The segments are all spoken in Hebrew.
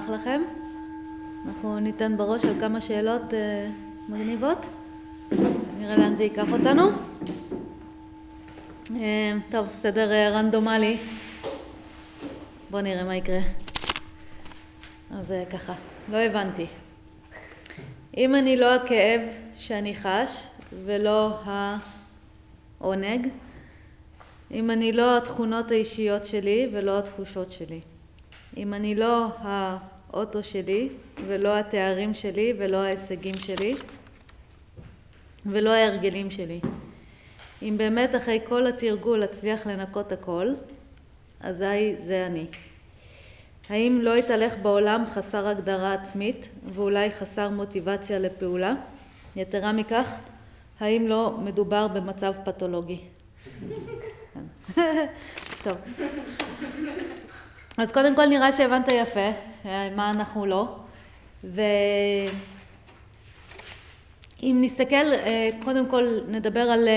נוח לכם. אנחנו ניתן בראש על כמה שאלות מגניבות. נראה לאן זה ייקח אותנו. טוב, סדר רנדומלי. בואו נראה מה יקרה. אז ככה, לא הבנתי. אם אני לא הכאב שאני חש ולא העונג, אם אני לא התכונות האישיות שלי ולא התחושות שלי, אם אני לא האוטו שלי ולא התארים שלי ולא ההישגים שלי ולא ההרגלים שלי, אם באמת אחרי כל התרגול אצליח לנקות הכל, אזי זה אני. האם לא יתהלך בעולם חסר הגדרה עצמית ואולי חסר מוטיבציה לפעולה? יתרה מכך, האם לא מדובר במצב פתולוגי? טוב. אז קודם כל נראה שהבנת יפה, מה אנחנו לא. ואם נסתכל, קודם כל נדבר על,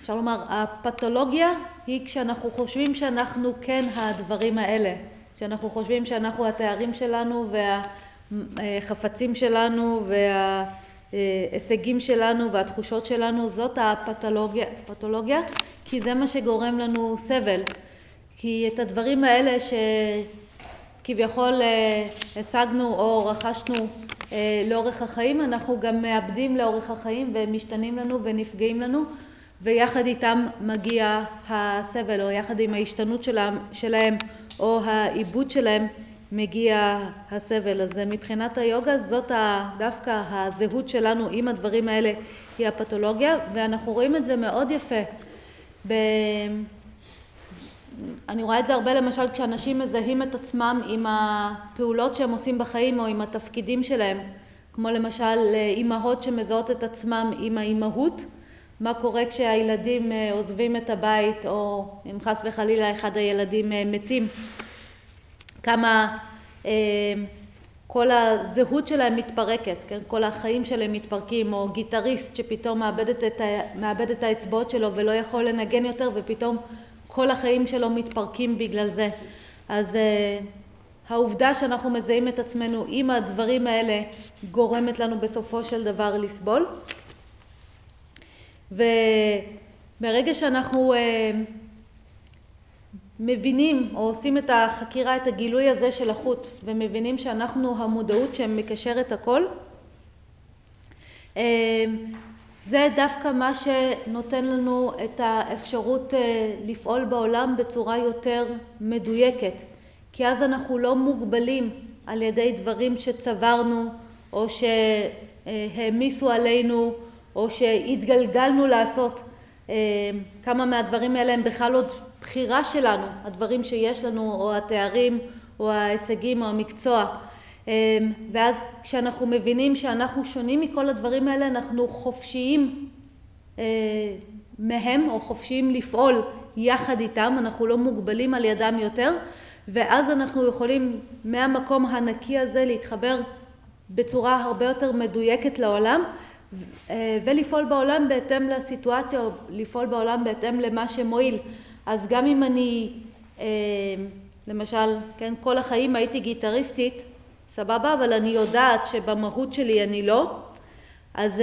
אפשר לומר, הפתולוגיה היא כשאנחנו חושבים שאנחנו כן הדברים האלה. כשאנחנו חושבים שאנחנו התארים שלנו והחפצים שלנו וההישגים שלנו והתחושות שלנו, זאת הפתולוגיה, כי זה מה שגורם לנו סבל. כי את הדברים האלה שכביכול השגנו או רכשנו לאורך החיים, אנחנו גם מאבדים לאורך החיים ומשתנים לנו ונפגעים לנו, ויחד איתם מגיע הסבל, או יחד עם ההשתנות שלהם או העיבוד שלהם מגיע הסבל. אז מבחינת היוגה זאת דווקא הזהות שלנו עם הדברים האלה היא הפתולוגיה, ואנחנו רואים את זה מאוד יפה. אני רואה את זה הרבה למשל כשאנשים מזהים את עצמם עם הפעולות שהם עושים בחיים או עם התפקידים שלהם, כמו למשל אימהות שמזהות את עצמם עם האימהות, מה קורה כשהילדים עוזבים את הבית או אם חס וחלילה אחד הילדים מתים, כמה כל הזהות שלהם מתפרקת, כן? כל החיים שלהם מתפרקים, או גיטריסט שפתאום מאבד את האצבעות שלו ולא יכול לנגן יותר ופתאום כל החיים שלו מתפרקים בגלל זה. אז העובדה שאנחנו מזהים את עצמנו עם הדברים האלה גורמת לנו בסופו של דבר לסבול. וברגע שאנחנו מבינים או עושים את החקירה, את הגילוי הזה של החוט, ומבינים שאנחנו המודעות שמקשרת הכל, זה דווקא מה שנותן לנו את האפשרות לפעול בעולם בצורה יותר מדויקת. כי אז אנחנו לא מוגבלים על ידי דברים שצברנו או שהמיסו עלינו או שהתגלגלנו לעשות. כמה מהדברים האלה הם בכלל עוד בחירה שלנו, הדברים שיש לנו או התארים או ההישגים או המקצוע. ואז כשאנחנו מבינים שאנחנו שונים מכל הדברים האלה, אנחנו חופשיים מהם או חופשיים לפעול יחד איתם, אנחנו לא מוגבלים על ידם יותר, ואז אנחנו יכולים מהמקום הנקי הזה להתחבר בצורה הרבה יותר מדויקת לעולם, ולפעול בעולם בהתאם לסיטואציה או לפעול בעולם בהתאם למה שמועיל. אז גם אם אני, למשל, כן, כל החיים הייתי גיטריסטית, סבבה, אבל אני יודעת שבמהות שלי אני לא, אז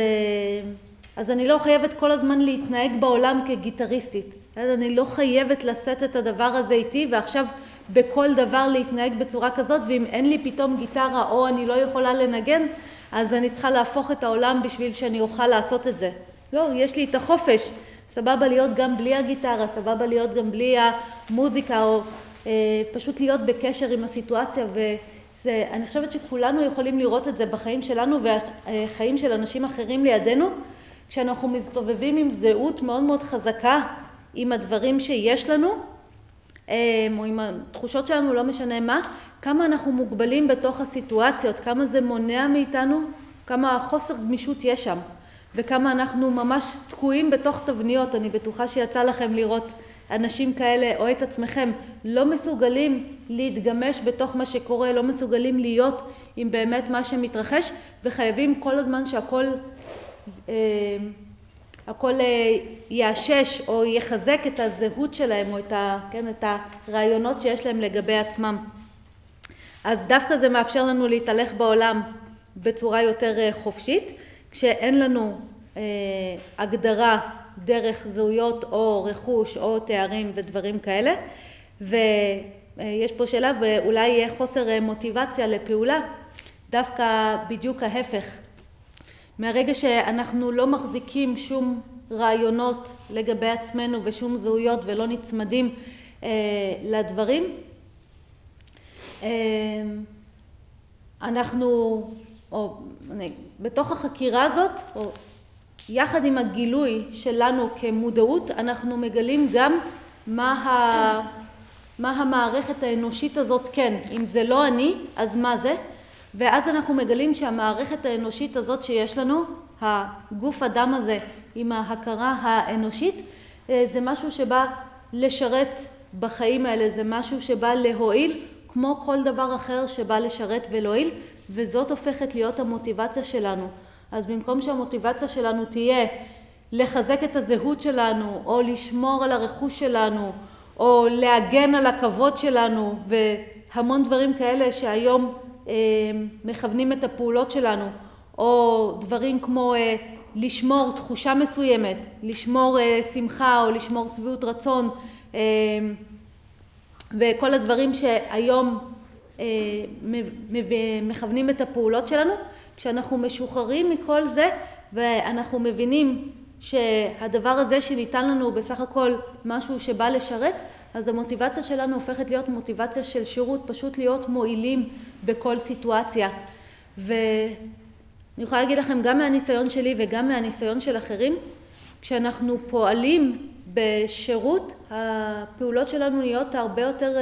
אני לא חייבת כל הזמן להתנהג בעולם כגיטריסטית. אני לא חייבת לשאת את הדבר הזה איתי ועכשיו בכל דבר להתנהג בצורה כזאת, ואם אין לי פתאום גיטרה או אני לא יכולה לנגן, אז אני צריכה להפוך את העולם בשביל שאני אוכל לעשות את זה. לא, יש לי את החופש. סבבה להיות גם בלי הגיטרה, סבבה להיות גם בלי המוזיקה, או פשוט להיות בקשר עם הסיטואציה. אני חושבת שכולנו יכולים לראות את זה בחיים שלנו והחיים של אנשים אחרים לידינו, כשאנחנו מסתובבים עם זהות מאוד מאוד חזקה עם הדברים שיש לנו, או עם התחושות שלנו, לא משנה מה, כמה אנחנו מוגבלים בתוך הסיטואציות, כמה זה מונע מאיתנו, כמה חוסר גמישות יש שם, וכמה אנחנו ממש תקועים בתוך תבניות. אני בטוחה שיצא לכם לראות אנשים כאלה או את עצמכם, לא מסוגלים להתגמש בתוך מה שקורה, לא מסוגלים להיות עם באמת מה שמתרחש, וחייבים כל הזמן שהכל יאשש או יחזק את הזהות שלהם או את הרעיונות שיש להם לגבי עצמם. אז דווקא זה מאפשר לנו להתהלך בעולם בצורה יותר חופשית, כשאין לנו הגדרה דרך זהויות או רכוש או תארים ודברים כאלה. ויש פה שאלה, ואולי יהיה חוסר מוטיבציה לפעולה, דווקא בדיוק ההפך. מהרגע שאנחנו לא מחזיקים שום רעיונות לגבי עצמנו ושום זהויות ולא נצמדים לדברים, אנחנו בתוך החקירה הזאת, או יחד עם הגילוי שלנו כמודעות, אנחנו מגלים גם מה המערכת האנושית הזאת כן. אם זה לא אני, אז מה זה? ואז אנחנו מגלים שהמערכת האנושית הזאת שיש לנו, הגוף אדם הזה עם ההכרה האנושית, זה משהו שבא לשרת בחיים האלה, זה משהו שבא להועיל, כמו כל דבר אחר שבא לשרת ולהועיל, וזאת הופכת להיות המוטיבציה שלנו. אז במקום שהמוטיבציה שלנו תהיה לחזק את הזהות שלנו, או לשמור על הרכוש שלנו, או להגן על הכבוד שלנו, והמון דברים כאלה שהיום מכוונים את הפעולות שלנו, או דברים כמו לשמור תחושה מסוימת, לשמור שמחה או לשמור שביעות רצון, וכל הדברים שהיום מכוונים את הפעולות שלנו, כשאנחנו משוחררים מכל זה ואנחנו מבינים שהדבר הזה שניתן לנו בסך הכל משהו שבא לשרת, אז המוטיבציה שלנו הופכת להיות מוטיבציה של שירות, פשוט להיות מועילים בכל סיטואציה. ואני יכולה להגיד לכם גם מהניסיון שלי וגם מהניסיון של אחרים, כשאנחנו פועלים בשירות, הפעולות שלנו נהיות הרבה יותר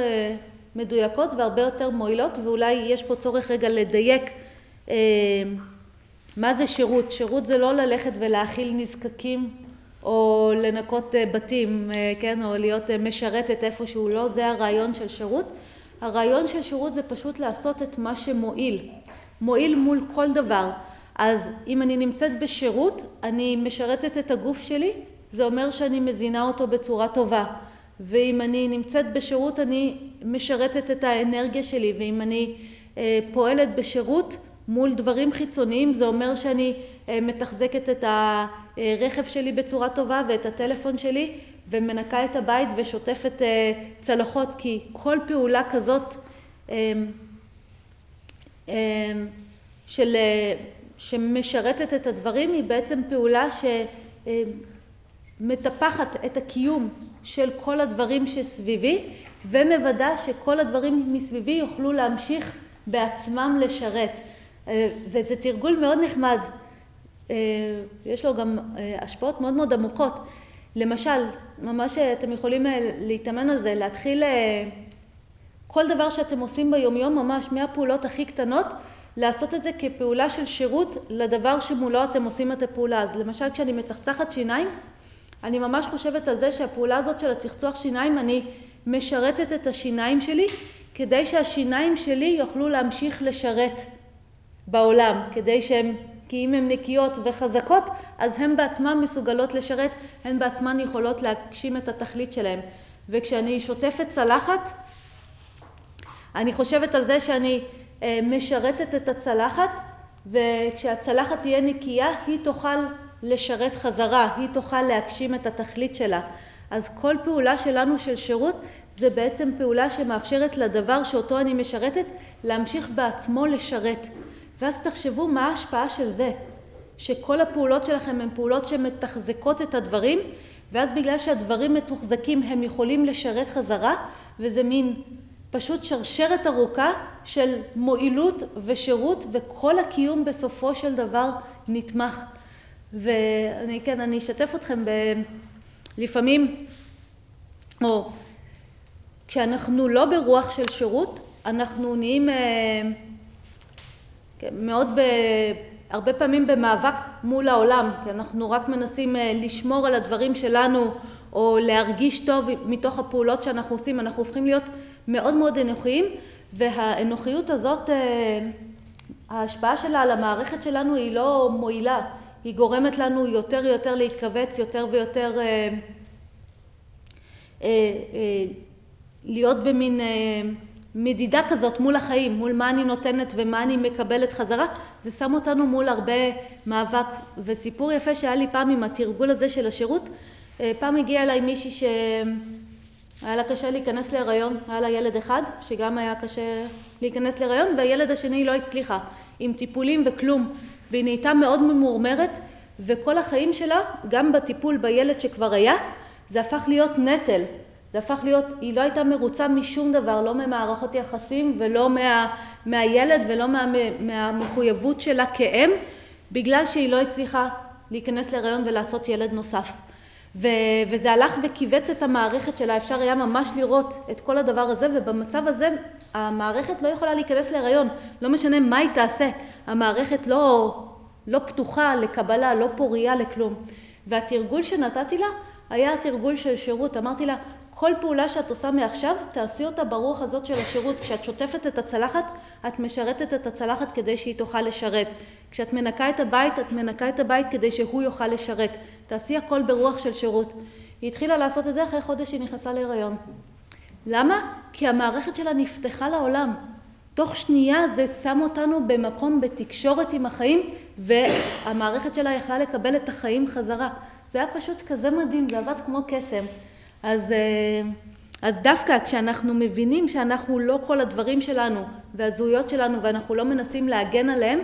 מדויקות והרבה יותר מועילות, ואולי יש פה צורך רגע לדייק מה זה שירות. שירות זה לא ללכת ולהאכיל נזקקים או לנקות בתים, כן, או להיות משרתת איפשהו, לא זה הרעיון של שירות. הרעיון של שירות זה פשוט לעשות את מה שמועיל, מועיל מול כל דבר. אז אם אני נמצאת בשירות, אני משרתת את הגוף שלי, זה אומר שאני מזינה אותו בצורה טובה. ואם אני נמצאת בשירות, אני משרתת את האנרגיה שלי. ואם אני פועלת בשירות מול דברים חיצוניים, זה אומר שאני מתחזקת את הרכב שלי בצורה טובה ואת הטלפון שלי, ומנקה את הבית ושוטפת צלחות, כי כל פעולה כזאת שמשרתת את הדברים היא בעצם פעולה שמטפחת את הקיום של כל הדברים שסביבי, ומוודא שכל הדברים מסביבי יוכלו להמשיך בעצמם לשרת. וזה תרגול מאוד נחמד, יש לו גם השפעות מאוד מאוד עמוקות. למשל, ממש אתם יכולים להתאמן על זה, להתחיל כל דבר שאתם עושים ביומיום, ממש מהפעולות הכי קטנות, לעשות את זה כפעולה של שירות לדבר שמולו אתם עושים את הפעולה. אז למשל, כשאני מצחצחת שיניים, אני ממש חושבת על זה שהפעולה הזאת של הצחצוח שיניים, אני משרתת את השיניים שלי, כדי שהשיניים שלי יוכלו להמשיך לשרת בעולם, כדי שהם, כי אם הן נקיות וחזקות, אז הן בעצמן מסוגלות לשרת, הן בעצמן יכולות להגשים את התכלית שלהן. וכשאני שוטפת צלחת, אני חושבת על זה שאני משרתת את הצלחת, וכשהצלחת תהיה נקייה, היא תוכל לשרת חזרה, היא תוכל להגשים את התכלית שלה. אז כל פעולה שלנו של שירות, זה בעצם פעולה שמאפשרת לדבר שאותו אני משרתת, להמשיך בעצמו לשרת. ואז תחשבו מה ההשפעה של זה, שכל הפעולות שלכם הן פעולות שמתחזקות את הדברים, ואז בגלל שהדברים מתוחזקים הם יכולים לשרת חזרה, וזה מין פשוט שרשרת ארוכה של מועילות ושירות, וכל הקיום בסופו של דבר נתמך. ואני כן, אני אשתף אתכם לפעמים, או כשאנחנו לא ברוח של שירות, אנחנו נהיים מאוד הרבה פעמים במאבק מול העולם, כי אנחנו רק מנסים לשמור על הדברים שלנו, או להרגיש טוב מתוך הפעולות שאנחנו עושים. אנחנו הופכים להיות מאוד מאוד אנוכיים, והאנוכיות הזאת, ההשפעה שלה על המערכת שלנו היא לא מועילה, היא גורמת לנו יותר ויותר להתכווץ, יותר ויותר להיות במין מדידה כזאת מול החיים, מול מה אני נותנת ומה אני מקבלת חזרה, זה שם אותנו מול הרבה מאבק. וסיפור יפה שהיה לי פעם עם התרגול הזה של השירות, פעם הגיעה אליי מישהי שהיה לה קשה להיכנס להיריון, היה לה ילד אחד שגם היה קשה להיכנס להיריון, והילד השני לא הצליחה, עם טיפולים וכלום, והיא נהייתה מאוד ממורמרת, וכל החיים שלה, גם בטיפול בילד שכבר היה, זה הפך להיות נטל. זה הפך להיות, היא לא הייתה מרוצה משום דבר, לא ממערכות יחסים ולא מהילד ולא מהמחויבות שלה כאם, בגלל שהיא לא הצליחה להיכנס להיריון ולעשות ילד נוסף. וזה הלך וקיבץ את המערכת שלה, אפשר היה ממש לראות את כל הדבר הזה, ובמצב הזה המערכת לא יכולה להיכנס להיריון, לא משנה מה היא תעשה, המערכת לא פתוחה לקבלה, לא פוריה לכלום. והתרגול שנתתי לה היה התרגול של שירות, אמרתי לה, כל פעולה שאת עושה מעכשיו, תעשי אותה ברוח הזאת של השירות. כשאת שוטפת את הצלחת, את משרתת את הצלחת כדי שהיא תוכל לשרת. כשאת מנקה את הבית, את מנקה את הבית כדי שהוא יוכל לשרת. תעשי הכל ברוח של שירות. היא התחילה לעשות את זה אחרי חודש שהיא נכנסה להיריון. למה? כי המערכת שלה נפתחה לעולם. תוך שנייה זה שם אותנו במקום בתקשורת עם החיים, והמערכת שלה יכלה לקבל את החיים חזרה. זה היה פשוט כזה מדהים, זה עבד כמו קסם. אז דווקא כשאנחנו מבינים שאנחנו לא כל הדברים שלנו והזהויות שלנו ואנחנו לא מנסים להגן עליהם,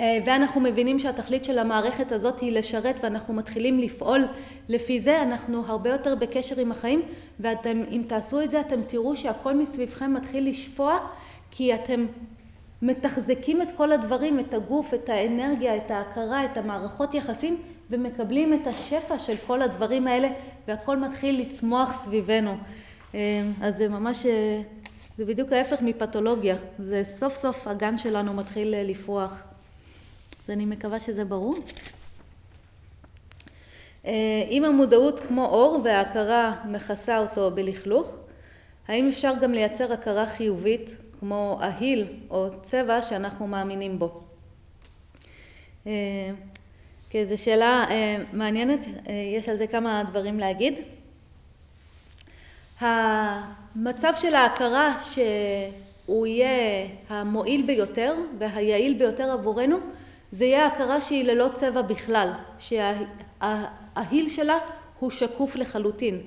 ואנחנו מבינים שהתכלית של המערכת הזאת היא לשרת ואנחנו מתחילים לפעול לפי זה, אנחנו הרבה יותר בקשר עם החיים, ואתם, אם תעשו את זה, אתם תראו שהכל מסביבכם מתחיל לשפוע, כי אתם מתחזקים את כל הדברים, את הגוף, את האנרגיה, את ההכרה, את המערכות יחסים, ומקבלים את השפע של כל הדברים האלה, והכל מתחיל לצמוח סביבנו. אז זה ממש, זה בדיוק ההפך מפתולוגיה. זה סוף סוף הגן שלנו מתחיל לפרוח. אז אני מקווה שזה ברור. אם המודעות כמו אור וההכרה מכסה אותו בלכלוך, האם אפשר גם לייצר הכרה חיובית כמו אהיל או צבע שאנחנו מאמינים בו? כן, זו שאלה מעניינת, יש על זה כמה דברים להגיד. המצב של ההכרה שהוא יהיה המועיל ביותר והיעיל ביותר עבורנו, זה יהיה הכרה שהיא ללא צבע בכלל, שההיל שלה הוא שקוף לחלוטין.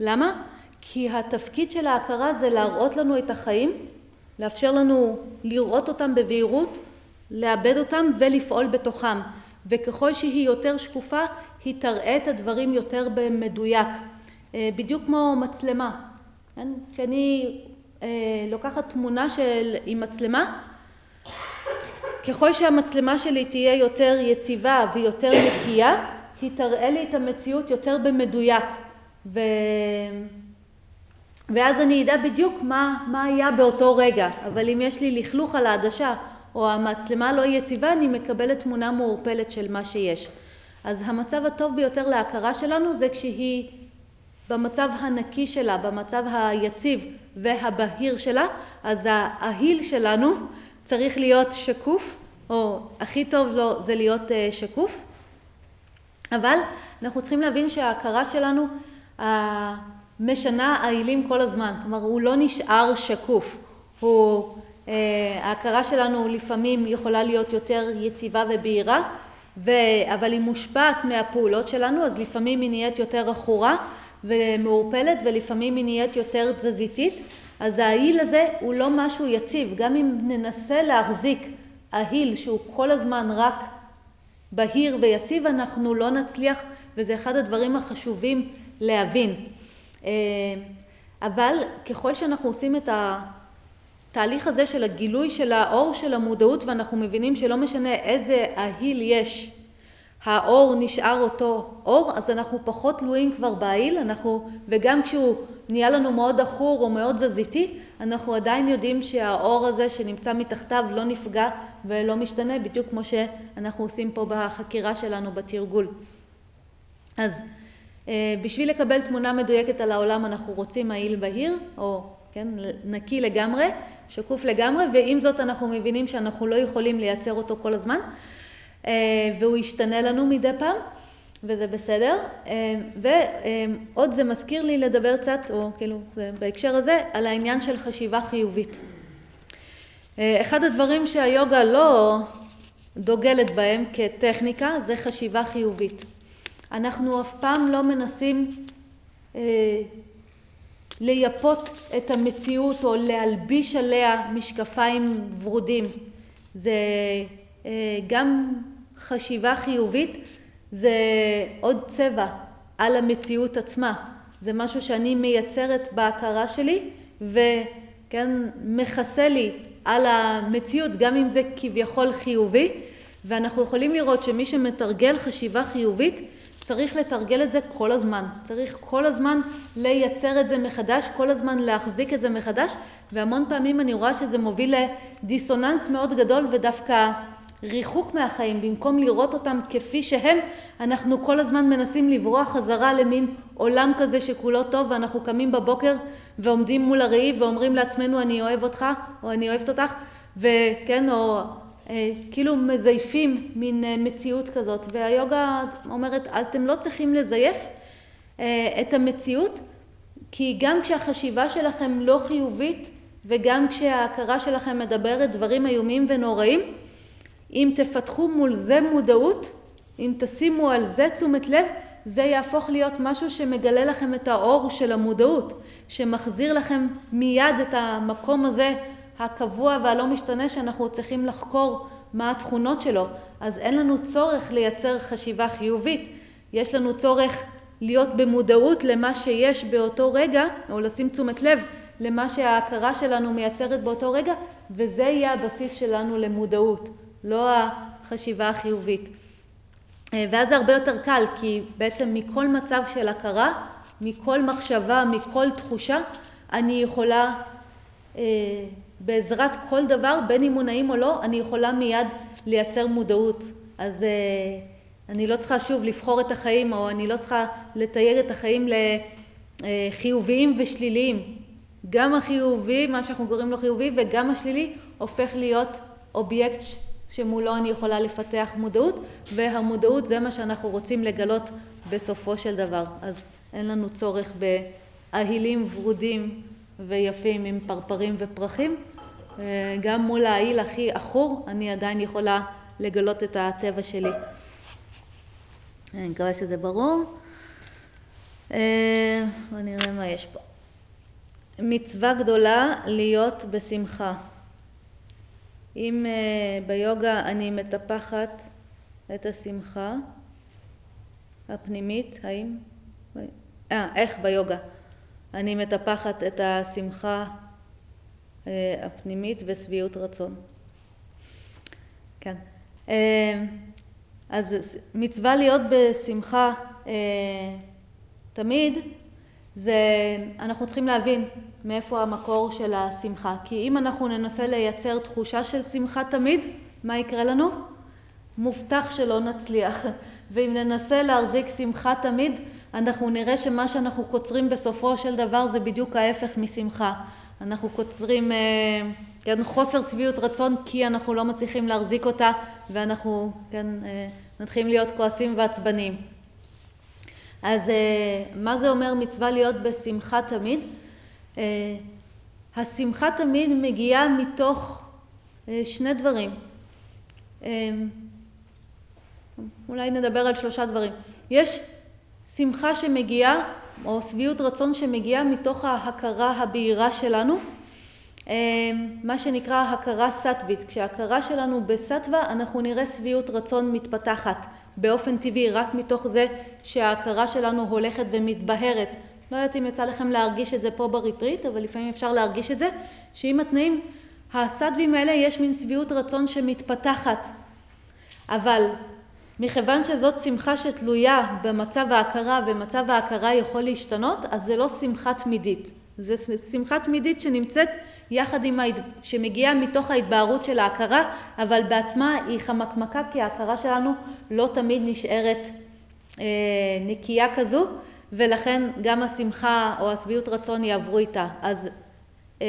למה? כי התפקיד של ההכרה זה להראות לנו את החיים, לאפשר לנו לראות אותם בבהירות, לאבד אותם ולפעול בתוכם. וככל שהיא יותר שקופה, היא תראה את הדברים יותר במדויק. בדיוק כמו מצלמה. כשאני לוקחת תמונה עם מצלמה, ככל שהמצלמה שלי תהיה יותר יציבה ויותר נקייה, היא תראה לי את המציאות יותר במדויק. ואז אני יודע בדיוק מה היה באותו רגע. אבל אם יש לי לכלוך על העדשה, או המצלמה לא יציבה, אני מקבלת תמונה מעורפלת של מה שיש. אז המצב הטוב ביותר להכרה שלנו זה כשהיא במצב הנקי שלה, במצב היציב והבהיר שלה, אז ההיל שלנו צריך להיות שקוף, או הכי טוב לו זה להיות שקוף. אבל אנחנו צריכים להבין שההכרה שלנו משנה העילים כל הזמן. כלומר, הוא לא נשאר שקוף. ההכרה שלנו לפעמים יכולה להיות יותר יציבה ובהירה, אבל היא מושפעת מהפעולות שלנו, אז לפעמים היא נהיית יותר אחורה ומעורפלת, ולפעמים היא נהיית יותר תזזיתית. אז ההיל הזה הוא לא משהו יציב, גם אם ננסה להחזיק ההיל שהוא כל הזמן רק בהיר ויציב, אנחנו לא נצליח, וזה אחד הדברים החשובים להבין. אבל ככל שאנחנו עושים את התהליך הזה של הגילוי של האור של המודעות, ואנחנו מבינים שלא משנה איזה ההיל יש, האור נשאר אותו אור, אז אנחנו פחות תלויים כבר בהיל, וגם כשהוא נהיה לנו מאוד אחור או מאוד זזיתי, אנחנו עדיין יודעים שהאור הזה שנמצא מתחתיו לא נפגע ולא משתנה, בדיוק כמו שאנחנו עושים פה בחקירה שלנו בתרגול. אז בשביל לקבל תמונה מדויקת על העולם, אנחנו רוצים ההיל בהיר, או כן, נקי לגמרי, שקוף לגמרי, ועם זאת אנחנו מבינים שאנחנו לא יכולים לייצר אותו כל הזמן, והוא ישתנה לנו מדי פעם, וזה בסדר. ועוד זה מזכיר לי לדבר קצת, או כאילו בהקשר הזה, על העניין של חשיבה חיובית. אחד הדברים שהיוגה לא דוגלת בהם כטכניקה, זה חשיבה חיובית. אנחנו אף פעם לא מנסים לייפות את המציאות או להלביש עליה משקפיים ורודים. זה גם חשיבה חיובית, זה עוד צבע על המציאות עצמה. זה משהו שאני מייצרת בהכרה שלי וכן מכסה לי על המציאות, גם אם זה כביכול חיובי. ואנחנו יכולים לראות שמי שמתרגל חשיבה חיובית צריך לתרגל את זה כל הזמן. צריך כל הזמן לייצר את זה מחדש, כל הזמן להחזיק את זה מחדש. והמון פעמים אני רואה שזה מוביל לדיסוננס מאוד גדול ודווקא ריחוק מהחיים. במקום לראות אותם כפי שהם, אנחנו כל הזמן מנסים לברוח חזרה למין עולם כזה שכולו טוב, ואנחנו קמים בבוקר ועומדים מול הראי ואומרים לעצמנו אני אוהב אותך או אני אוהבת אותך, וכן, או כאילו מזייפים מין מציאות כזאת. והיוגה אומרת, אתם לא צריכים לזייף את המציאות, כי גם כשהחשיבה שלכם לא חיובית וגם כשההכרה שלכם מדברת דברים איומים ונוראים, אם תפתחו מול זה מודעות, אם תשימו על זה תשומת לב, זה יהפוך להיות משהו שמגלה לכם את האור של המודעות, שמחזיר לכם מיד את המקום הזה הקבוע והלא משתנה שאנחנו צריכים לחקור מה התכונות שלו. אז אין לנו צורך לייצר חשיבה חיובית, יש לנו צורך להיות במודעות למה שיש באותו רגע, או לשים תשומת לב למה שההכרה שלנו מייצרת באותו רגע, וזה יהיה הבסיס שלנו למודעות, לא החשיבה החיובית. ואז זה הרבה יותר קל, כי בעצם מכל מצב של הכרה, מכל מחשבה, מכל תחושה, אני יכולה בעזרת כל דבר, בין אם הוא נעים או לא, אני יכולה מיד לייצר מודעות. אז אני לא צריכה שוב לבחור את החיים, או אני לא צריכה לתייר את החיים לחיוביים ושליליים. גם החיובי, מה שאנחנו קוראים לו חיובי, וגם השלילי, הופך להיות אובייקט שמולו אני יכולה לפתח מודעות, והמודעות זה מה שאנחנו רוצים לגלות בסופו של דבר. אז אין לנו צורך באהילים ורודים ויפים עם פרפרים ופרחים. גם מול העיל הכי אחור, אני עדיין יכולה לגלות את הטבע שלי. אני מקווה שזה ברור. בוא נראה מה יש פה. מצווה גדולה להיות בשמחה. אם ביוגה אני מטפחת את השמחה הפנימית, האם? איך ביוגה? אני מטפחת את השמחה הפנימית ושביעות רצון. כן. אז מצווה להיות בשמחה תמיד, זה אנחנו צריכים להבין מאיפה המקור של השמחה. כי אם אנחנו ננסה לייצר תחושה של שמחה תמיד, מה יקרה לנו? מובטח שלא נצליח. ואם ננסה להחזיק שמחה תמיד, אנחנו נראה שמה שאנחנו קוצרים בסופו של דבר זה בדיוק ההפך משמחה. אנחנו קוצרים חוסר שביעות רצון, כי אנחנו לא מצליחים להחזיק אותה, ואנחנו נתחילים להיות כועסים ועצבנים. אז מה זה אומר מצווה להיות בשמחה תמיד? השמחה תמיד מגיעה מתוך שני דברים. אולי נדבר על שלושה דברים. יש שמחה שמגיעה, או שביעות רצון שמגיעה מתוך ההכרה הבהירה שלנו, מה שנקרא הכרה סטווית. כשההכרה שלנו בסטווה, אנחנו נראה שביעות רצון מתפתחת באופן טבעי, רק מתוך זה שההכרה שלנו הולכת ומתבהרת. לא יודעת אם יצא לכם להרגיש את זה פה בריטריט, אבל לפעמים אפשר להרגיש את זה, שעם התנאים הסטווים האלה יש מין שביעות רצון שמתפתחת. אבל מכיוון שזאת שמחה שתלויה במצב ההכרה, ומצב ההכרה יכול להשתנות, אז זה לא שמחה תמידית. זה שמחה תמידית שנמצאת יחד עם שמגיעה מתוך ההתבהרות של ההכרה, אבל בעצמה היא חמקמקה, כי ההכרה שלנו לא תמיד נשארת נקייה כזו, ולכן גם השמחה או השביעות רצון יעברו איתה. אז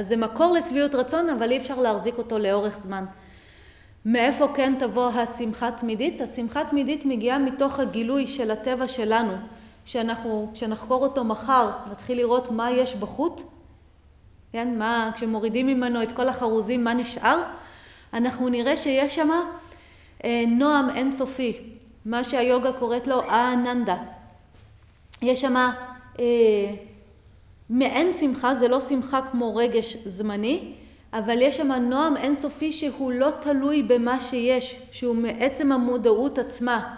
זה מקור לשביעות רצון, אבל אי אפשר להחזיק אותו לאורך זמן. מאיפה כן תבוא השמחה תמידית? השמחה תמידית מגיעה מתוך הגילוי של הטבע שלנו, שאנחנו, כשנחקור אותו מחר, נתחיל לראות מה יש בחוט, כן? מה, כשמורידים ממנו את כל החרוזים, מה נשאר? אנחנו נראה שיש שם נועם אינסופי, מה שהיוגה קוראת לו אננדה. יש שם מעין שמחה, זה לא שמחה כמו רגש זמני, אבל יש שם נועם אינסופי שהוא לא תלוי במה שיש, שהוא מעצם המודעות עצמה.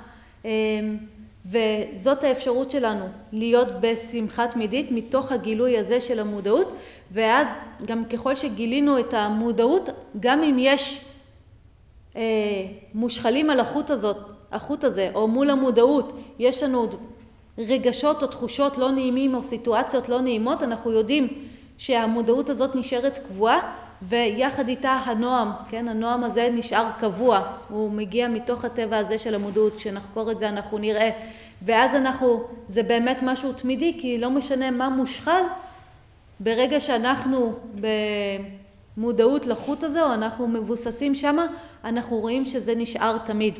וזאת האפשרות שלנו, להיות בשמחה תמידית מתוך הגילוי הזה של המודעות, ואז גם ככל שגילינו את המודעות, גם אם יש מושחלים על החוט הזה, או מול המודעות, יש לנו רגשות או תחושות לא נעימים או סיטואציות לא נעימות, אנחנו יודעים שהמודעות הזאת נשארת קבועה, ויחד איתה הנועם, כן? הנועם הזה נשאר קבוע, הוא מגיע מתוך הטבע הזה של המודעות, כשנחקור את זה אנחנו נראה, ואז אנחנו, זה באמת משהו תמידי, כי לא משנה מה מושחל, ברגע שאנחנו במודעות לחוט הזה, או אנחנו מבוססים שמה, אנחנו רואים שזה נשאר תמיד.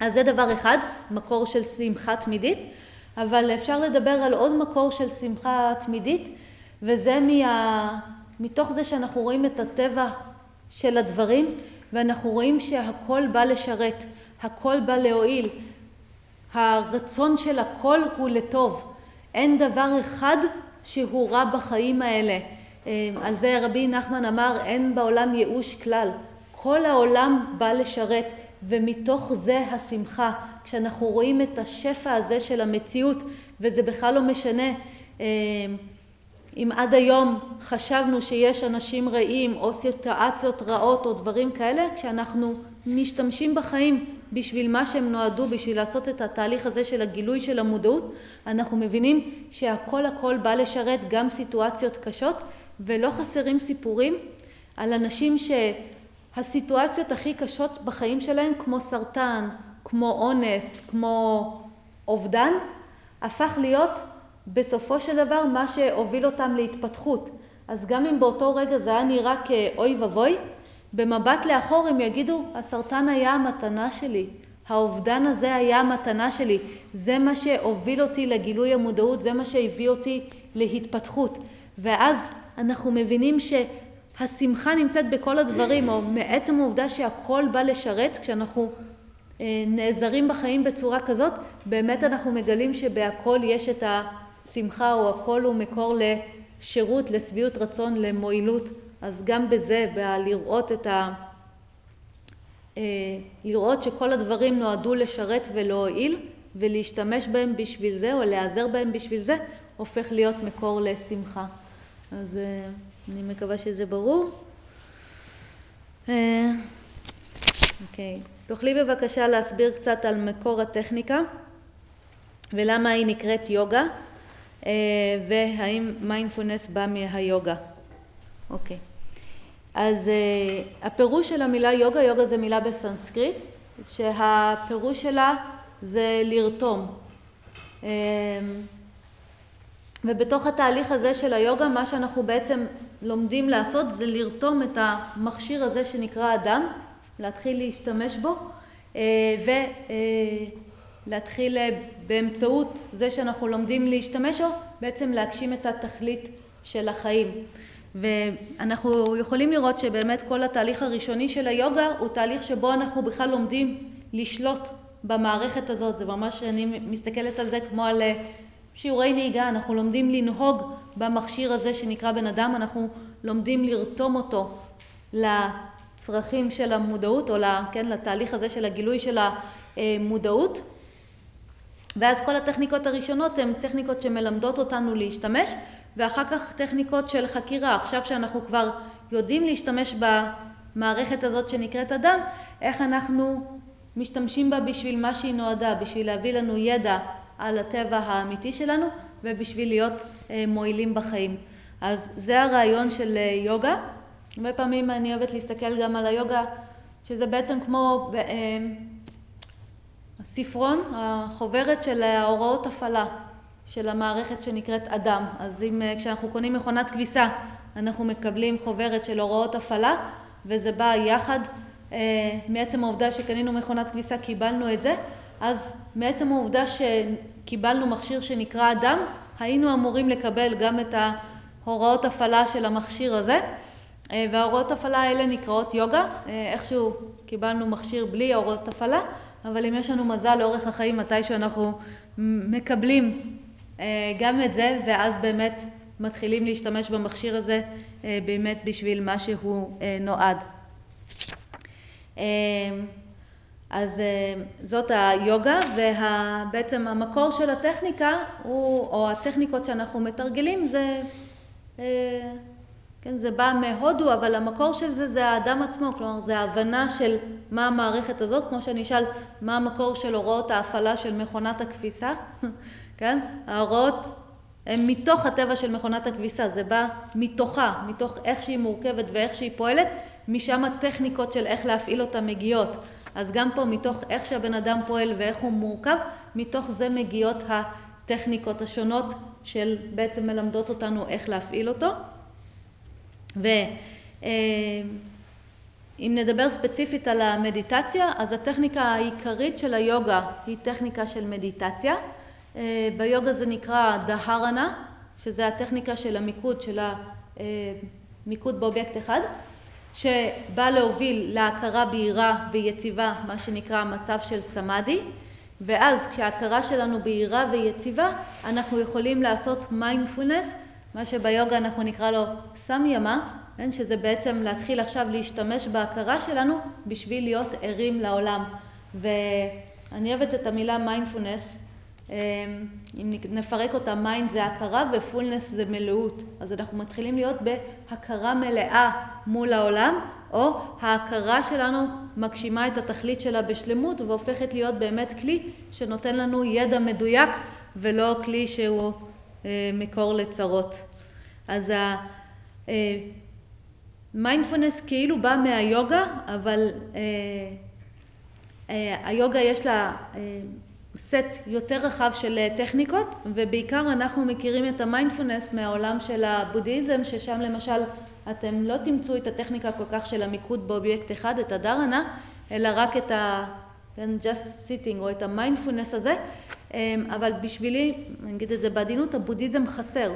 אז זה דבר אחד, מקור של שמחה תמידית, אבל אפשר לדבר על עוד מקור של שמחה תמידית, וזה מתוך זה שאנחנו רואים את הטבע של הדברים, ואנחנו רואים שהכל בא לשרת, הכל בא להועיל, הרצון של הכל הוא לטוב, אין דבר אחד שהוא רע בחיים האלה. על זה רבי נחמן אמר, אין בעולם ייאוש כלל, כל העולם בא לשרת, ומתוך זה השמחה, כשאנחנו רואים את השפע הזה של המציאות, וזה בכלל לא משנה, אם עד היום חשבנו שיש אנשים רעים, או סיטואציות רעות, או דברים כאלה, כשאנחנו משתמשים בחיים בשביל מה שהם נועדו, בשביל לעשות את התהליך הזה של הגילוי של המודעות, אנחנו מבינים שהכל הכל בא לשרת גם סיטואציות קשות, ולא חסרים סיפורים על אנשים שהסיטואציות הכי קשות בחיים שלהם, כמו סרטן, כמו אונס, כמו אובדן, הפך להיות בסופו של דבר מה שהוביל אותם להתפתחות. אז גם אם באותו רגע זה היה נראה כאוי ובוי, במבט לאחור הם יגידו, הסרטן היה המתנה שלי, האובדן הזה היה המתנה שלי, זה מה שהוביל אותי לגילוי המודעות, זה מה שהביא אותי להתפתחות. ואז אנחנו מבינים שהשמחה נמצאת בכל הדברים, או מעצם העובדה שהכל בא לשרת, כשאנחנו נעזרים בחיים בצורה כזאת, באמת אנחנו מגלים שבהכל יש את השמחה, או הכל הוא מקור לשירות, לשביעות רצון, למועילות. אז גם בזה, בלראות לראות שכל הדברים נועדו לשרת ולהועיל, ולהשתמש בהם בשביל זה, או להיעזר בהם בשביל זה, הופך להיות מקור לשמחה. אז אני מקווה שזה ברור. אוקיי. תוכלי בבקשה להסביר קצת על מקור הטכניקה, ולמה היא נקראת יוגה, והאם מיינדפולנס בא מהיוגה. אוקיי. אז הפירוש של המילה יוגה, יוגה זה מילה בסנסקריט, שהפירוש שלה זה לרתום. ובתוך התהליך הזה של היוגה, מה שאנחנו בעצם לומדים לעשות זה לרתום את המכשיר הזה שנקרא אדם, להתחיל להשתמש בו, ולהתחיל באמצעות זה שאנחנו לומדים להשתמש בו, בעצם להגשים את התכלית של החיים. ואנחנו יכולים לראות שבאמת כל התהליך הראשוני של היוגה הוא תהליך שבו אנחנו בכלל לומדים לשלוט במערכת הזאת. זה ממש, אני מסתכלת על זה כמו על שיעורי נהיגה, אנחנו לומדים לנהוג במכשיר הזה שנקרא בן אדם, אנחנו לומדים לרתום אותו לצרכים של המודעות, או כן, לתהליך הזה של הגילוי של המודעות. ואז כל הטכניקות הראשונות הן טכניקות שמלמדות אותנו להשתמש, ואחר כך טכניקות של חקירה. עכשיו שאנחנו כבר יודעים להשתמש במערכת הזאת שנקראת אדם, איך אנחנו משתמשים בה בשביל מה שהיא נועדה, בשביל להביא לנו ידע על הטבע האמיתי שלנו, ובשביל להיות מועילים בחיים. אז זה הרעיון של יוגה. הרבה פעמים אני אוהבת להסתכל גם על היוגה, שזה בעצם כמו הספרון, החוברת של ההוראות הפעלה של המערכת שנקראת אדם. אז כשאנחנו קונים מכונת כביסה, אנחנו מקבלים חוברת של הוראות הפעלה, וזה בא יחד מעצם העובדה שקנינו מכונת כביסה קיבלנו את זה, אז מעצם העובדה שקיבלנו מכשיר שנקרא אדם, היינו אמורים לקבל גם את ההוראות הפעלה של המכשיר הזה, וההוראות הפעלה האלה נקראות יוגה, איכשהו קיבלנו מכשיר בלי ההוראות הפעלה, אבל אם יש לנו מזל לאורך החיים מתי שאנחנו מקבלים גם את זה, ואז באמת מתחילים להשתמש במכשיר הזה באמת בשביל מה שהוא נועד. אז זאת היוגה, ובעצם המקור של הטכניקה הוא, או הטכניקות שאנחנו מתרגלים, זה, כן, זה בא מהודו, אבל המקור של זה זה האדם עצמו, כלומר זה ההבנה של מה המערכת הזאת, כמו שאני אשאל מה המקור של הוראות ההפעלה של מכונת הכביסה, כן? ההוראות הן מתוך הטבע של מכונת הכביסה, זה בא מתוכה, מתוך איך שהיא מורכבת ואיך שהיא פועלת, משם הטכניקות של איך להפעיל אותה מגיעות. אז גם פה מתוך איך שהבן אדם פועל ואיך הוא מורכב, מתוך זה מגיעות הטכניקות השונות של בעצם מלמדות אותנו איך להפעיל אותו. ואם נדבר ספציפית על המדיטציה, אז הטכניקה העיקרית של היוגה היא טכניקה של מדיטציה. ביוגה זה נקרא דהרנה, שזה הטכניקה של המיקוד, של המיקוד באובייקט אחד, שבא להוביל להכרה בהירה ויציבה, מה שנקרא מצב של סמאדי, ואז כשההכרה שלנו בהירה ויציבה, אנחנו יכולים לעשות מיינדפולנס, מה שביוגה אנחנו נקרא לו סמיימה, שזה בעצם להתחיל עכשיו להשתמש בהכרה שלנו בשביל להיות ערים לעולם. ואני אוהבת את המילה מיינדפולנס, אם נפרק אותה, מיינד זה הכרה ופולנס זה מלאות. אז אנחנו מתחילים להיות בהכרה מלאה מול העולם, או ההכרה שלנו מגשימה את התכלית שלה בשלמות והופכת להיות באמת כלי שנותן לנו ידע מדויק ולא כלי שהוא מקור לצרות. אז המיינדפולנס כאילו בא מהיוגה, אבל היוגה יש לה סט יותר רחב של טכניקות, ובעיקר אנחנו מכירים את המיינדפולנס מהעולם של הבודהיזם, ששם למשל אתם לא תמצאו את הטכניקה כל כך של המיקוד באובייקט אחד, את הדרנה, אלא רק את ה-just sitting או את המיינדפולנס הזה. אבל בשבילי, אני אגיד את זה בעדינות, הבודהיזם חסר.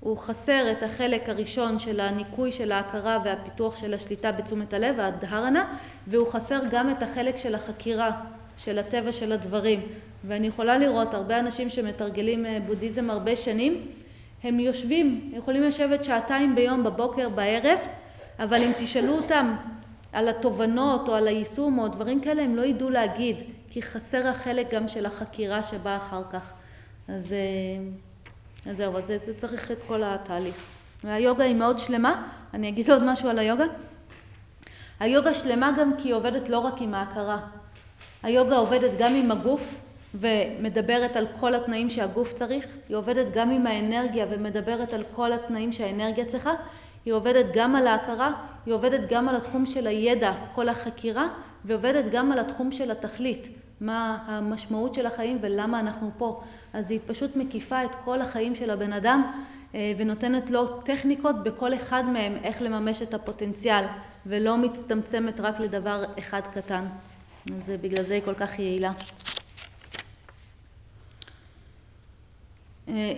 הוא חסר את החלק הראשון של הניקוי של ההכרה והפיתוח של השליטה בתשומת הלב, הדהרנה, והוא חסר גם את החלק של החקירה של הטבע של הדברים. ואני יכולה לראות הרבה אנשים שמתרגלים בודהיזם הרבה שנים, הם יושבים, יכולים לשבת שעתיים ביום, בבוקר, בערב, אבל אם תשאלו אותם על התובנות או על היישום או דברים כאלה, הם לא ידעו להגיד, כי חסר החלק גם של החקירה שבא אחר כך. אז זהו, אז זה צריך את כל התהליך. והיוגה היא מאוד שלמה, אני אגיד עוד משהו על היוגה. היוגה שלמה גם כי היא עובדת לא רק עם ההכרה. היוגה עובדת גם עם הגוף, ומדברת על כל התנאים שהגוף צריך, היא עובדת גם עם האנרגיה ומדברת על כל התנאים שהאנרגיה צריכה, היא עובדת גם על ההכרה, היא עובדת גם על התחום של הידע, כל החקירה, ועובדת גם על התחום של התכלית, מה המשמעות של החיים ולמה אנחנו פה. אז היא פשוט מקיפה את כל החיים של הבן אדם ונותנת לו טכניקות בכל אחד מהם איך לממש את הפוטנציאל, ולא מצטמצמת רק לדבר אחד קטן. אז בגלל זה היא כל כך יעילה.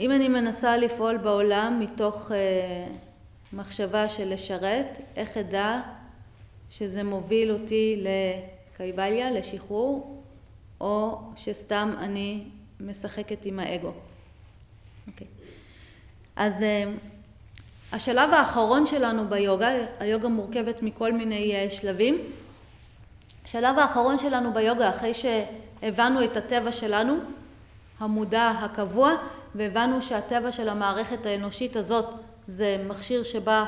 אם אני מנסה לפעול בעולם מתוך מחשבה של לשרת, איך אדע שזה מוביל אותי לקייבליה, לשחרור, או שסתם אני משחקת עם האגו. אוקיי. אז השלב האחרון שלנו ביוגה, היוגה מורכבת מכל מיני שלבים. השלב האחרון שלנו ביוגה, אחרי שהבנו את הטבע שלנו, המודע הקבוע, והבנו שהטבע של המערכת האנושית הזאת זה מכשיר שבא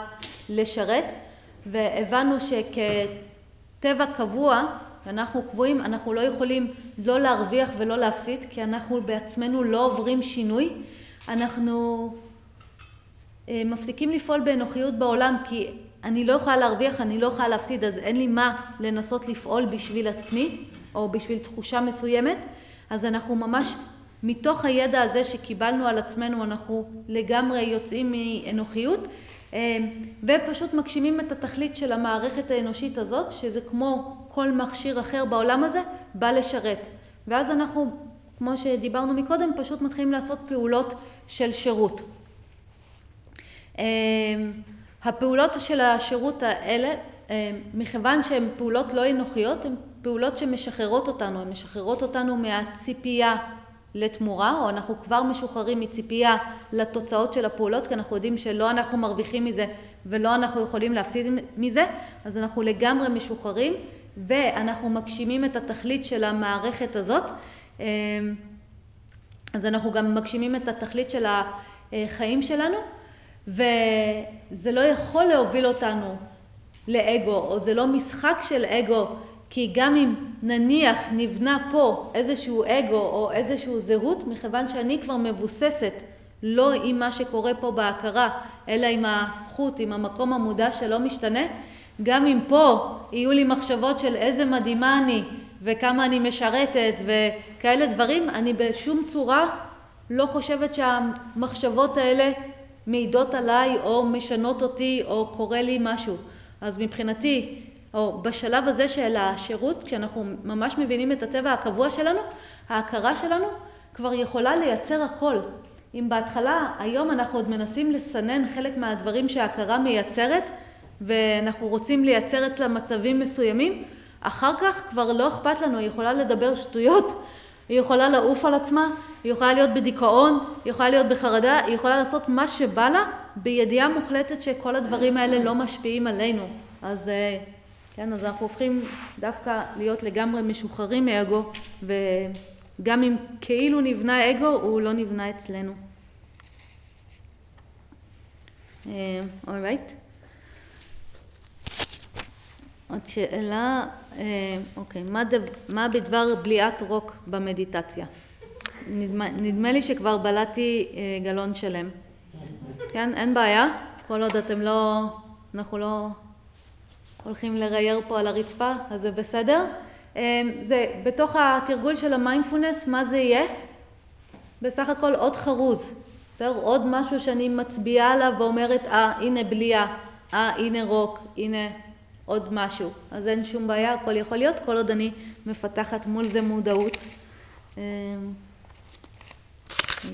לשרת, והבנו שכטבע קבוע, אנחנו קבועים, אנחנו לא יכולים לא להרוויח ולא להפסיד, כי אנחנו בעצמנו לא עוברים שינוי. אנחנו מפסיקים לפעול בנוחיות בעולם, כי אני לא יכולה להרוויח, אני לא יכולה להפסיד, אז אין לי מה לנסות לפעול בשביל עצמי, או בשביל תחושה מסוימת. אז אנחנו ממש מתוך הידע הזה שקיבלנו על עצמנו, אנחנו לגמרי יוצאים מאנוכיות, ופשוט מגשימים את התכלית של המערכת האנושית הזאת, שזה כמו כל מכשיר אחר בעולם הזה בא לשרת. ואז אנחנו, כמו שדיברנו מקודם, פשוט מתחילים לעשות פעולות של שירות. הפעולות של השירות האלה, מכיוון שהן פעולות לא אנוכיות, הן פעולות שמשחררות אותנו, הן משחררות אותנו מהציפייה לתמורה, או אנחנו כבר משוחררים מציפייה לתוצאות של הפעולות, כי אנחנו יודעים שלא אנחנו מרוויחים מזה ולא אנחנו יכולים להפסיד מזה, אז אנחנו לגמרי משוחררים, ואנחנו מגשימים את התכלית של המערכת הזאת, אז אנחנו גם מגשימים את התכלית של החיים שלנו, וזה לא יכול להוביל אותנו לאגו, או זה לא משחק של אגו, כי גם אם נניח נבנה פה איזשהו אגו או איזשהו זהות, מכיוון שאני כבר מבוססת לא עם מה שקורה פה בהכרה, אלא עם החוט, עם המקום המודע שלא משתנה, גם אם פה יהיו לי מחשבות של איזה מדהימה אני וכמה אני משרתת וכאלה דברים, אני בשום צורה לא חושבת שהמחשבות האלה מעידות עליי או משנות אותי או קורה לי משהו. אז מבחינתי, או בשלב הזה של השירות, כשאנחנו ממש מבינים את הטבע הקבוע שלנו, ההכרה שלנו כבר יכולה לייצר הכל. אם בהתחלה, היום אנחנו עוד מנסים לסנן חלק מהדברים שההכרה מייצרת, ואנחנו רוצים לייצר אצלה מצבים מסוימים, אחר כך כבר לא אכפת לנו, היא יכולה לדבר שטויות, היא יכולה לעוף על עצמה, היא יכולה להיות בדיכאון, היא יכולה להיות בחרדה, היא יכולה לעשות מה שבא לה, בידיעה מוחלטת שכל הדברים האלה לא משפיעים עלינו. אז כן, אז אנחנו הופכים דווקא להיות לגמרי משוחררים מאגו, וגם אם כאילו נבנה אגו, הוא לא נבנה אצלנו. אורייט. עוד שאלה, אוקיי, מה בדבר בליעת רוק במדיטציה? נדמה לי שכבר בלעתי גלון שלם. כן, אין בעיה. כל עוד אתם לא, אנחנו לא הולכים לרייר פה על הרצפה, אז זה בסדר. זה בתוך התרגול של המיינדפולנס, מה זה יהיה? בסך הכל עוד חרוז. בסדר? עוד משהו שאני מצביעה עליו ואומרת, הנה בליעה, הנה רוק, הנה עוד משהו. אז אין שום בעיה, הכל יכול להיות, כל עוד אני מפתחת מול זה מודעות.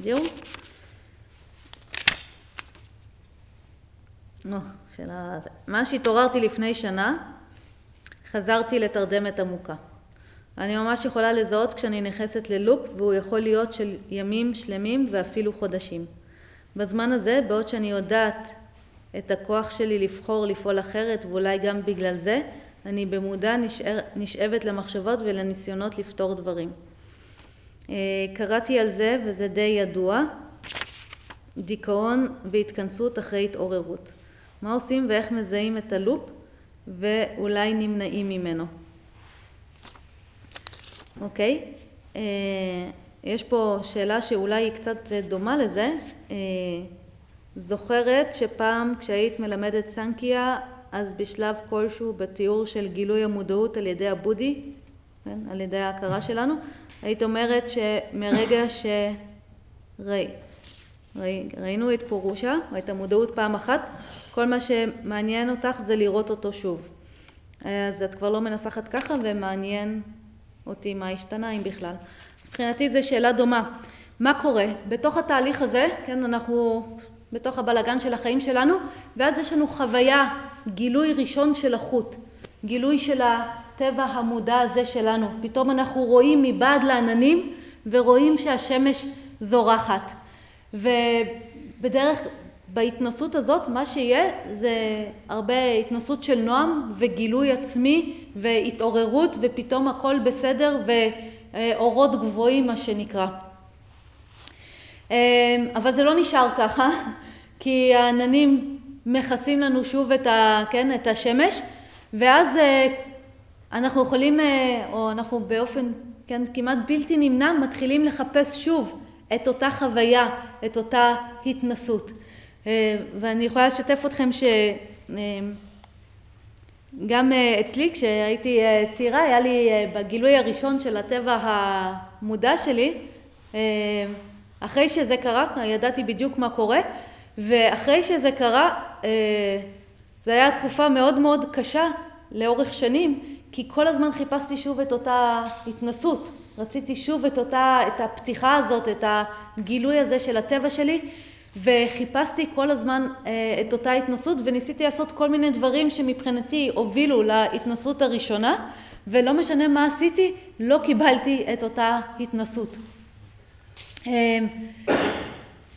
זהו. נו, שאלה זה. מה שהתעוררתי לפני שנה, חזרתי לתרדמת עמוקה. אני ממש יכולה לזהות כשאני נכנסת ללופ, והוא יכול להיות של ימים שלמים ואפילו חודשים. בזמן הזה, בעוד שאני יודעת את הכוח שלי לבחור לפעול אחרת, ואולי גם בגלל זה, אני במודע נשאבת למחשבות ולניסיונות לפתור דברים. קראתי על זה, וזה די ידוע, דיכאון והתכנסות אחרי התעוררות. מה עושים ואיך מזהים את הלופ ואולי נמנעים ממנו. אוקיי? יש פה שאלה שאולי היא קצת דומה לזה. זוכרת שפעם כשהיית מלמדת סנקיה, אז בשלב כלשהו בתיאור של גילוי המודעות על ידי הבודי, כן? על ידי ההכרה שלנו, היית אומרת שמרגע ראינו את פורושה, או את המודעות פעם אחת, כל מה שמעניין אותך זה לראות אותו שוב. אז את כבר לא מנסחת ככה, ומעניין אותי מה השתנה, אם בכלל. מבחינתי זו שאלה דומה. מה קורה? בתוך התהליך הזה, כן, אנחנו בתוך הבלגן של החיים שלנו, ואז יש לנו חוויה, גילוי ראשון של החוט, גילוי של הטבע המודע הזה שלנו. פתאום אנחנו רואים מבעד לעננים, ורואים שהשמש זורחת. ובדרך, בהתנסות הזאת, מה שיהיה זה הרבה התנסות של נועם וגילוי עצמי והתעוררות ופתאום הכל בסדר ואורות גבוהים, מה שנקרא. אבל זה לא נשאר ככה, כי העננים מכסים לנו שוב את, כן, את השמש, ואז אנחנו יכולים, או אנחנו באופן, כן, כמעט בלתי נמנע, מתחילים לחפש שוב את אותה חוויה, את אותה התנסות. ואני יכולה לשתף אתכם שגם אצלי, כשהייתי צעירה, היה לי בגילוי הראשון של הטבע המודע שלי, אחרי שזה קרה, ידעתי בדיוק מה קורה, ואחרי שזה קרה, זה היה תקופה מאוד מאוד קשה לאורך שנים, כי כל הזמן חיפשתי שוב את אותה התנסות. רציתי שוב את הפתיחה הזאת, את הגילוי הזה של הטבע שלי, וחיפשתי כל הזמן את אותה התנסות, וניסיתי לעשות כל מיני דברים שמבחינתי הובילו להתנסות הראשונה, ולא משנה מה עשיתי, לא קיבלתי את אותה התנסות.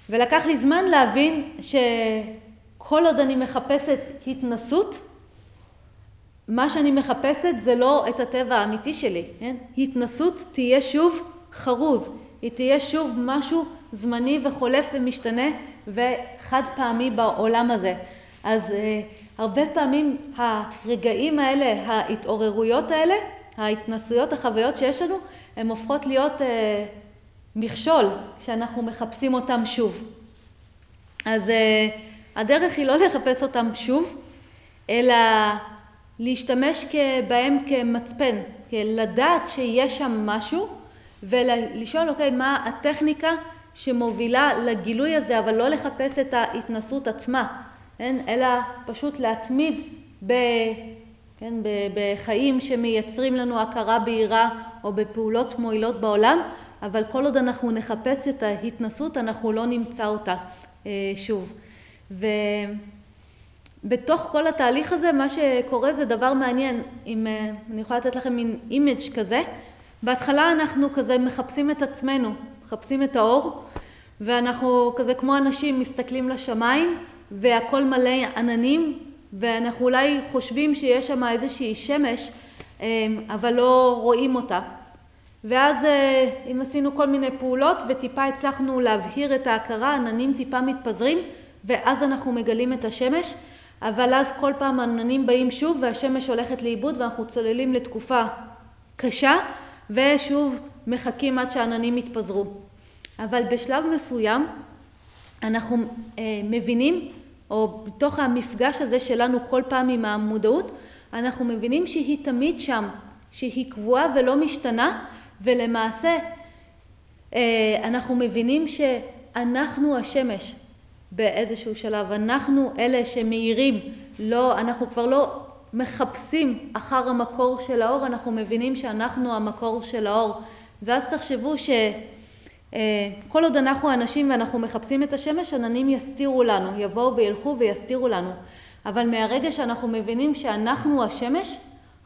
ולקח לי זמן להבין שכל עוד אני מחפשת התנסות, מה שאני מחפשת זה לא את הטבע האמיתי שלי, כן? התנסות תהיה שוב חרוז, היא תהיה שוב משהו זמני וחולף ומשתנה וחד פעמי בעולם הזה. אז הרבה פעמים הרגעים האלה, ההתעוררויות האלה, ההתנסויות, החוויות שיש לנו, הן הופכות להיות מכשול כשאנחנו מחפשים אותם שוב. אז הדרך היא לא לחפש אותם שוב, אלא להשתמש בהם כמצפן, לדעת שיש שם משהו, ולשאול, אוקיי, מה הטכניקה שמובילה לגילוי הזה, אבל לא לחפש את ההתנסות עצמה, כן? אלא פשוט להתמיד בחיים שמייצרים לנו הכרה בהירה או בפעולות מועילות בעולם, אבל כל עוד אנחנו נחפש את ההתנסות, אנחנו לא נמצא אותה שוב. ובתוך כל התהליך הזה, מה שקורה זה דבר מעניין, אם אני יכולה לתת לכם מין אימג' כזה, בהתחלה אנחנו כזה מחפשים את עצמנו, מחפשים את האור, ואנחנו כזה כמו אנשים מסתכלים לשמיים, והכל מלא עננים, ואנחנו אולי חושבים שיש שם איזושהי שמש, אבל לא רואים אותה. ואז אם עשינו כל מיני פעולות וטיפה הצלחנו להבהיר את ההכרה, עננים טיפה מתפזרים, ואז אנחנו מגלים את השמש, אבל אז כל פעם עננים באים שוב, והשמש הולכת לאיבוד, ואנחנו צוללים לתקופה קשה, ושוב מחכים עד שהעננים יתפזרו. אבל בשלב מסוים אנחנו מבינים, או בתוך המפגש הזה שלנו כל פעם עם המודעות, אנחנו מבינים שהיא תמיד שם, שהיא קבועה ולא משתנה, ולמעשה אנחנו מבינים שאנחנו השמש באיזשהו שלב, אנחנו אלה שמאירים, לא, אנחנו כבר לא מחפשים אחר המקור של האור, אנחנו מבינים שאנחנו המקור של האור. ואז תחשבו שכל עוד אנחנו אנשים ואנחנו מחפשים את השמש, עננים יסתירו לנו, יבואו וילכו ויסתירו לנו. אבל מהרגע שאנחנו מבינים שאנחנו השמש,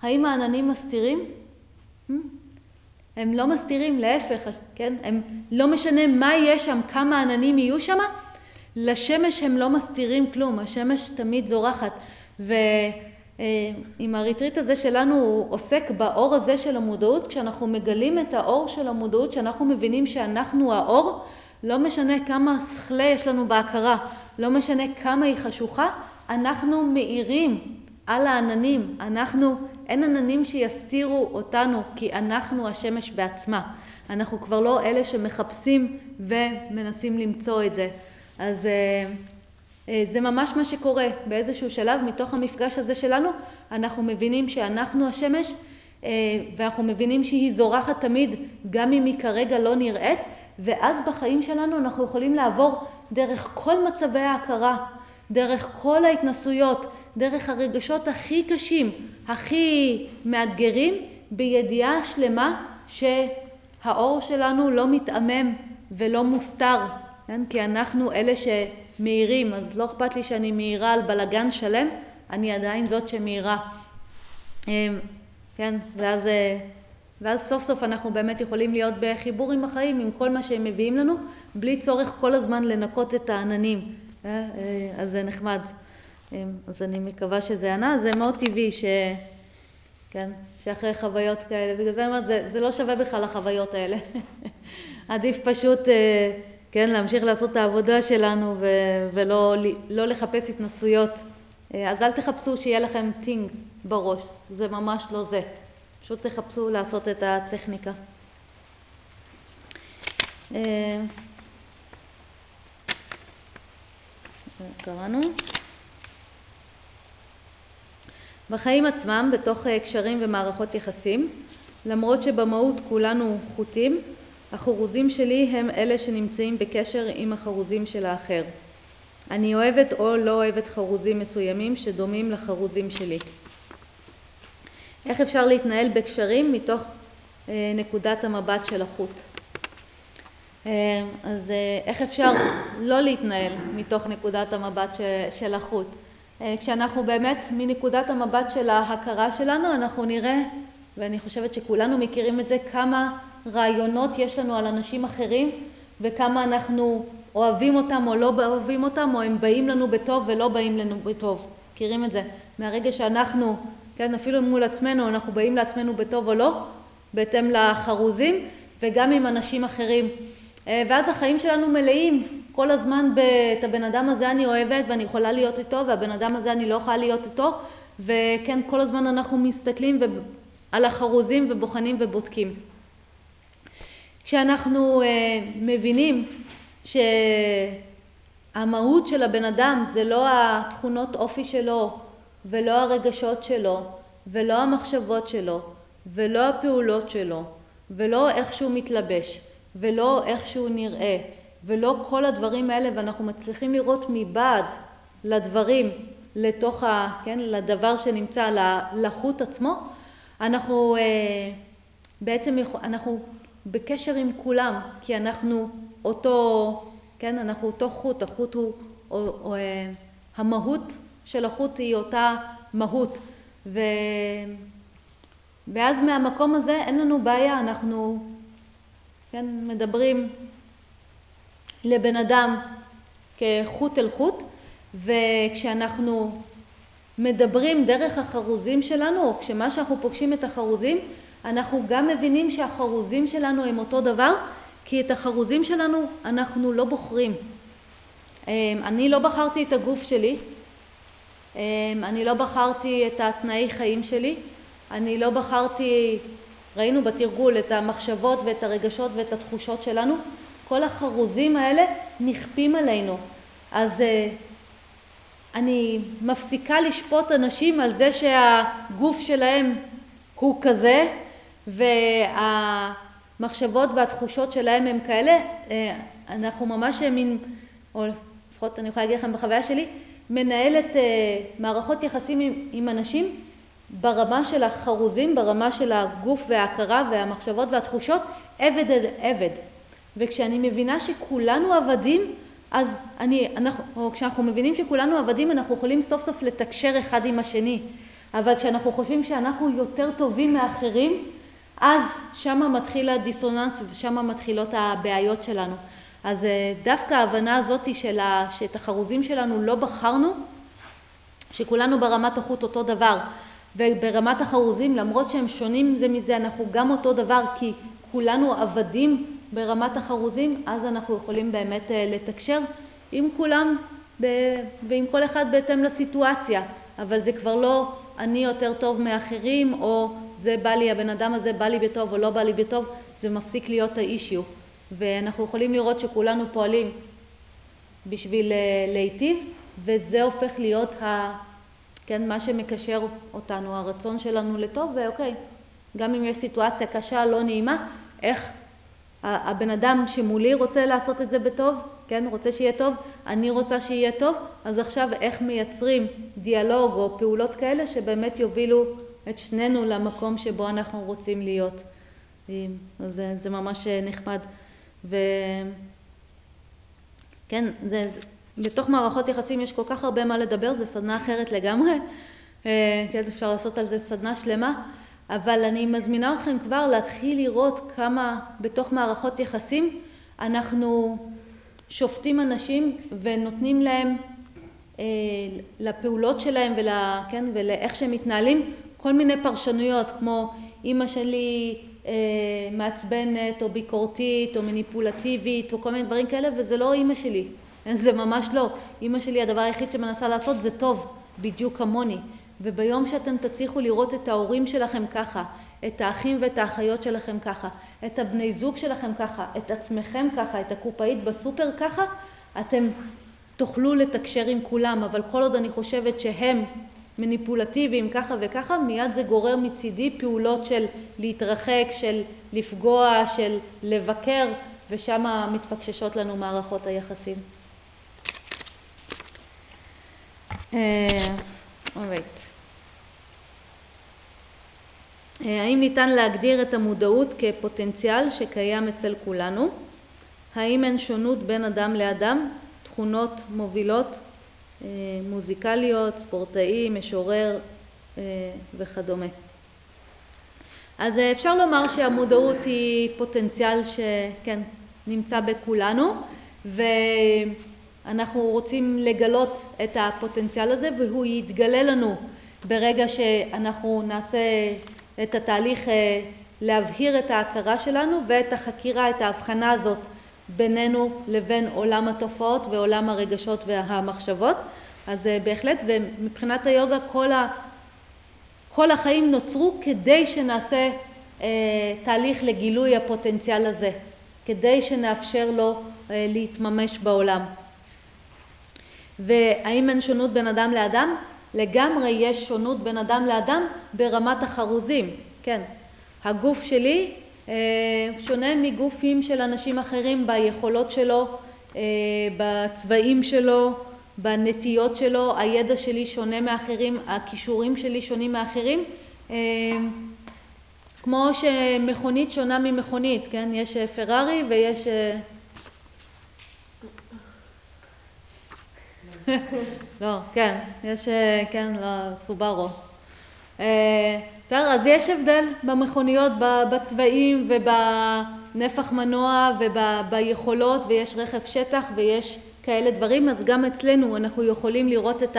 האם העננים מסתירים? הם לא מסתירים, להפך, כן? הם לא משנה מה יהיה שם, כמה עננים יהיו שם, לשמש הם לא מסתירים כלום, השמש תמיד זורחת. עם הריטריט הזה שלנו הוא עוסק באור הזה של המודעות, כשאנחנו מגלים את האור של המודעות, כשאנחנו מבינים שאנחנו האור, לא משנה כמה שכלה יש לנו בהכרה, לא משנה כמה היא חשוכה, אנחנו מאירים על העננים, אין עננים שיסתירו אותנו, כי אנחנו השמש בעצמה, אנחנו כבר לא אלה שמחפשים ומנסים למצוא את זה. אז זה ממש מה שקורה באיזשהו שלב, מתוך המפגש הזה שלנו, אנחנו מבינים שאנחנו השמש, ואנחנו מבינים שהיא זורחת תמיד, גם אם היא כרגע לא נראית, ואז בחיים שלנו אנחנו יכולים לעבור דרך כל מצבי ההכרה, דרך כל ההתנסויות, דרך הרגשות הכי קשים, הכי מאתגרים, בידיעה שלמה שהאור שלנו לא מתעמם ולא מוסתר, כי אנחנו אלה שמאירים, אז לא אכפת לי שאני מאירה על בלגן שלם, אני עדיין זאת שמאירה. כן, ואז סוף סוף אנחנו באמת יכולים להיות בחיבור עם החיים, עם כל מה שהם מביאים לנו, בלי צורך כל הזמן לנקות את העננים. אז זה נחמד. אז אני מקווה שזה ענה, זה מאוד טבעי שאחרי חוויות כאלה, בגלל זה אני אומרת, זה לא שווה בכלל החוויות האלה. עדיף פשוט כן, להמשיך לעשות את העבודה שלנו ולא לחפש התנסויות. אז אל תחפשו שיהיה לכם טינג בראש, זה ממש לא זה. פשוט תחפשו לעשות את הטכניקה. קראנו. בחיים עצמם, בתוך קשרים ומערכות יחסים, למרות שבמהות כולנו חוטים, החרוזים שלי הם אלה שנמצאים בקשר עם החרוזים של האחר. אני אוהבת או לא אוהבת חרוזים מסוימים שדומים לחרוזים שלי. איך אפשר להתנהל בקשרים מתוך נקודת המבט של החוט. אז איך אפשר לא להתנהל מתוך נקודת המבט של החוט. כשאנחנו באמת מנקודת המבט של ההכרה שלנו, אנחנו נראה, ואני חושבת שכולנו מכירים את זה, כמה רעיונות יש לנו על אנשים אחרים, וכמה אנחנו אוהבים אותם או לא אוהבים אותם, או הם באים לנו בטוב ולא באים לנו בטוב. מכירים את זה? מהרגע שאנחנו, כן, אפילו מול עצמנו, אנחנו באים לעצמנו בטוב או לא, בהתאם לחרוזים, וגם עם אנשים אחרים. ואז החיים שלנו מלאים כל הזמן את הבן אדם הזה אני אוהבת ואני יכולה להיות איתו, והבן אדם הזה אני לא יכולה להיות איתו, וכן, כל הזמן אנחנו מסתכלים על החרוזים ובוחנים ובודקים. כשאנחנו מבינים שהמהות של הבן אדם זה לא התכונות אופי שלו, ולא הרגשות שלו, ולא המחשבות שלו, ולא הפעולות שלו, ולא איך שהוא מתלבש, ולא איך שהוא נראה, ולא כל הדברים האלה, ואנחנו מצליחים לראות מבעד לדברים, לתוך כן, לדבר שנמצא לחוט עצמו, אנחנו בעצם אנחנו בקשר עם כולם, כי אנחנו אותו, כן, אנחנו אותו חוט, החוט הוא המהות של החוט היא אותה מהות, ואז מהמקום הזה אין לנו בעיה, אנחנו כן, מדברים לבן אדם כחוט אל חוט, וכשאנחנו מדברים דרך החרוזים שלנו, או כשמה שאנחנו פוגשים את החרוזים, אנחנו גם מבינים שהחרוזים שלנו הם אותו דבר, כי את החרוזים שלנו אנחנו לא בוחרים. אני לא בחרתי את הגוף שלי, אני לא בחרתי את התנאי חיים שלי, אני לא בחרתי, ראינו בתרגול את המחשבות ואת הרגשות ואת התחושות שלנו, כל החרוזים האלה נכפים עלינו. אז אני מפסיקה לשפוט אנשים על זה שהגוף שלהם הוא כזה, והמחשבות והתחושות שלהם הם כאלה. אנחנו ממש מין, או לפחות אני יכולה להגיד לכם בחוויה שלי, מנהלת מערכות יחסים עם אנשים ברמה של החרוזים, ברמה של הגוף וההכרה והמחשבות והתחושות, עבד עד עבד. וכשאני מבינה שכולנו עבדים, אז כשאנחנו מבינים שכולנו עבדים, אנחנו יכולים סוף סוף לתקשר אחד עם השני. אבל כשאנחנו חושבים שאנחנו יותר טובים מאחרים, אז שמה מתחיל הדיסוננס ושמה מתחילות הבעיות שלנו. אז דווקא ההבנה הזאת שאת החרוזים שלנו לא בחרנו, שכולנו ברמת החוט אותו דבר, וברמת החרוזים, למרות שהם שונים זה מזה, אנחנו גם אותו דבר, כי כולנו עבדים ברמת החרוזים, אז אנחנו יכולים באמת לתקשר עם כולם ועם כל אחד בהתאם לסיטואציה. אבל זה כבר לא אני יותר טוב מאחרים, או זה בא לי, הבן אדם הזה בא לי בטוב או לא בא לי בטוב, זה מפסיק להיות האישיו. ואנחנו יכולים לראות שכולנו פועלים בשביל להיטיב, וזה הופך להיות כן, מה שמקשר אותנו, הרצון שלנו לטוב, ואוקיי, גם אם יש סיטואציה קשה, לא נעימה, איך הבן אדם שמולי רוצה לעשות את זה בטוב, כן, רוצה שיהיה טוב, אני רוצה שיהיה טוב, אז עכשיו איך מייצרים דיאלוג או פעולות כאלה שבאמת יובילו את שנינו למקום שבו אנחנו רוצים להיות. אז זה ממש נחמד. כן, בתוך מערכות יחסים יש כל כך הרבה מה לדבר, זה סדנה אחרת לגמרי. אפשר לעשות על זה סדנה שלמה, אבל אני מזמינה אתכם כבר להתחיל לראות כמה בתוך מערכות יחסים אנחנו שופטים אנשים ונותנים להם לפעולות שלהם כן, ולאיך שהם מתנהלים כל מיני פרשנויות, כמו אמא שלי מעצבנת או ביקורתית או מניפולטיבית או כל מיני דברים כאלה, וזה לא אמא שלי, זה ממש לא. אמא שלי הדבר היחיד שמנסה לעשות זה טוב, בדיוק כמוני. וביום שאתם תצליחו לראות את ההורים שלכם ככה, את האחים ואת האחיות שלכם ככה, את הבני זוג שלכם ככה, את עצמכם ככה, את הקופאית בסופר ככה, אתם תוכלו לתקשר עם כולם. אבל כל עוד אני חושבת שהם מניפולטיביים ככה וככה, מיד זה גורר מצידי פעולות של להתרחק, של לפגוע, של לבקר, ושם מתפקששות לנו מערכות היחסים. האם ניתן להגדיר את המודעות כפוטנציאל שקיים אצל כולנו? האם אין שונות בין אדם לאדם? תכונות מובילות, מוזיקליות, ספורטאי, משורר וכדומה. אז אפשר לומר שהמודעות היא פוטנציאל שכן נמצא בכולנו, ואנחנו רוצים לגלות את הפוטנציאל הזה, והוא יתגלה לנו ברגע שאנחנו נעשה את התהליך להבהיר את ההכרה שלנו ואת החקירה, את ההבחנה הזאת בינינו לבין עולם התופעות ועולם הרגשות והמחשבות. אז בהחלט, ומבחינת היוגה כל החיים נוצרו כדי שנעשה תהליך לגילוי הפוטנציאל הזה, כדי שנאפשר לו להתממש בעולם. והאם אין שונות בין אדם לאדם? לגמרי יש שונות בין אדם לאדם ברמת החרוזים. כן, הגוף שלי שונה מגופים של אנשים אחרים ביכולות שלו, בצבעים שלו, בנטיות שלו. הידע שלי שונה מאחרים, הכישורים שלי שונים מאחרים. כמו שמכונית שונה ממכונית, כן? יש פרארי ויש לא, כן, יש כן לסובארו. אז יש הבדל במכוניות, בצבעים ובנפח מנוע וביכולות, ויש רכב שטח ויש כאלה דברים. אז גם אצלנו אנחנו יכולים לראות את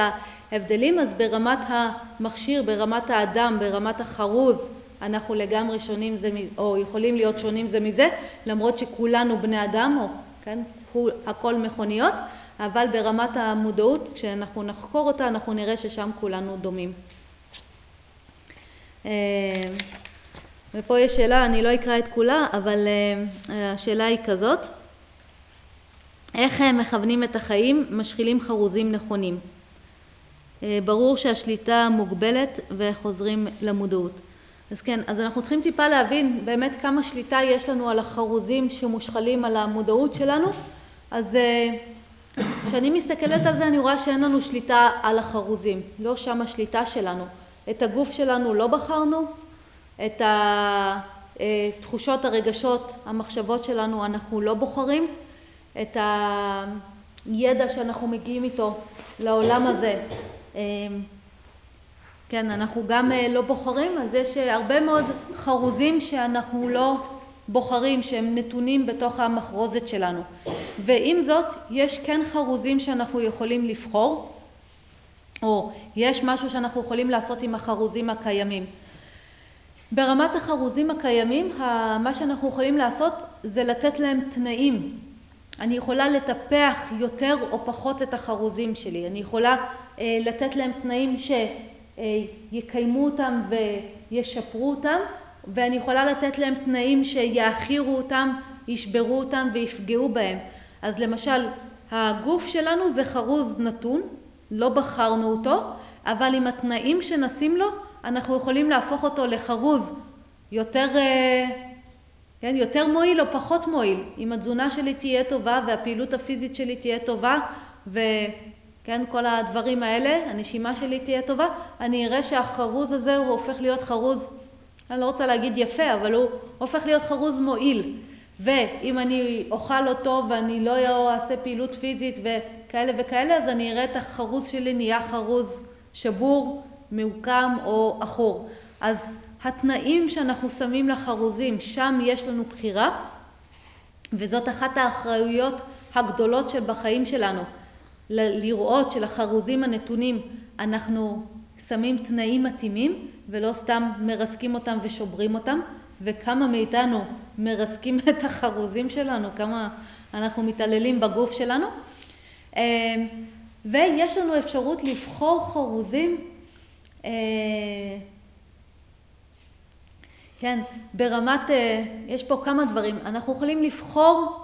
ההבדלים. אז ברמת המכשיר, ברמת האדם, ברמת החרוז, אנחנו לגמרי שונים זה, או יכולים להיות שונים זה מזה, למרות שכולנו בני אדם, או כן, הכל מכוניות, אבל ברמת המודעות, כשאנחנו נחקור אותה, אנחנו נראה ששם כולנו דומים. ופה יש שאלה, אני לא אקרא את כולה, אבל השאלה היא כזאת: איך הם מכוונים את החיים, משחילים חרוזים נכונים? ברור שהשליטה מוגבלת וחוזרים למודעות. אז כן, אז אנחנו צריכים טיפה להבין באמת כמה שליטה יש לנו על החרוזים שמושחלים על המודעות שלנו. אז כשאני מסתכלת על זה, אני רואה שאין לנו שליטה על החרוזים, לא שם השליטה שלנו. את הגוף שלנו לא בחרנו, את התחושות, הרגשות, המחשבות שלנו אנחנו לא בוחרים, את הידע שאנחנו מגיעים איתו לעולם הזה, כן, אנחנו גם לא בוחרים. אז יש הרבה מאוד חרוזים שאנחנו לא בוחרים, שהם נתונים בתוך המחרוזת שלנו. ועם זאת, יש כן חרוזים שאנחנו יכולים לבחור, או יש משהו שאנחנו יכולים לעשות עם החרוזים הקיימים. ברמת החרוזים הקיימים, מה שאנחנו יכולים לעשות זה לתת להם תנאים. אני יכולה לטפח יותר או פחות את החרוזים שלי. אני יכולה לתת להם תנאים שיקיימו אותם וישפרו אותם, ואני יכולה לתת להם תנאים שיאחירו אותם, ישברו אותם ויפגעו בהם. אז למשל, הגוף שלנו זה חרוז נתון, לא בחרנו אותו, אבל עם התנאים שנשים לו, אנחנו יכולים להפוך אותו לחרוז יותר מועיל או פחות מועיל. אם התזונה שלי תהיה טובה והפעילות הפיזית שלי תהיה טובה, וכן, כל הדברים האלה, הנשימה שלי תהיה טובה, אני אראה שהחרוז הזה הוא הופך להיות חרוז, אני לא רוצה להגיד יפה, אבל הוא הופך להיות חרוז מועיל. ואם אני אוכל אותו ואני לא אעשה פעילות פיזית וכאלה וכאלה, אז אני אראה את החרוז שלי נהיה חרוז שבור, מעוקם או אחור. אז התנאים שאנחנו שמים לחרוזים, שם יש לנו בחירה, וזאת אחת האחריויות הגדולות שבחיים שלנו, לראות שלחרוזים הנתונים אנחנו שמים תנאים מתאימים, ולא סתם מרסקים אותם ושוברים אותם. וכמה מאיתנו מרסקים את החרוזים שלנו, כמה אנחנו מתעללים בגוף שלנו. ויש לנו אפשרות לבחור חרוזים, כן, ברמת, יש פה כמה דברים. אנחנו יכולים לבחור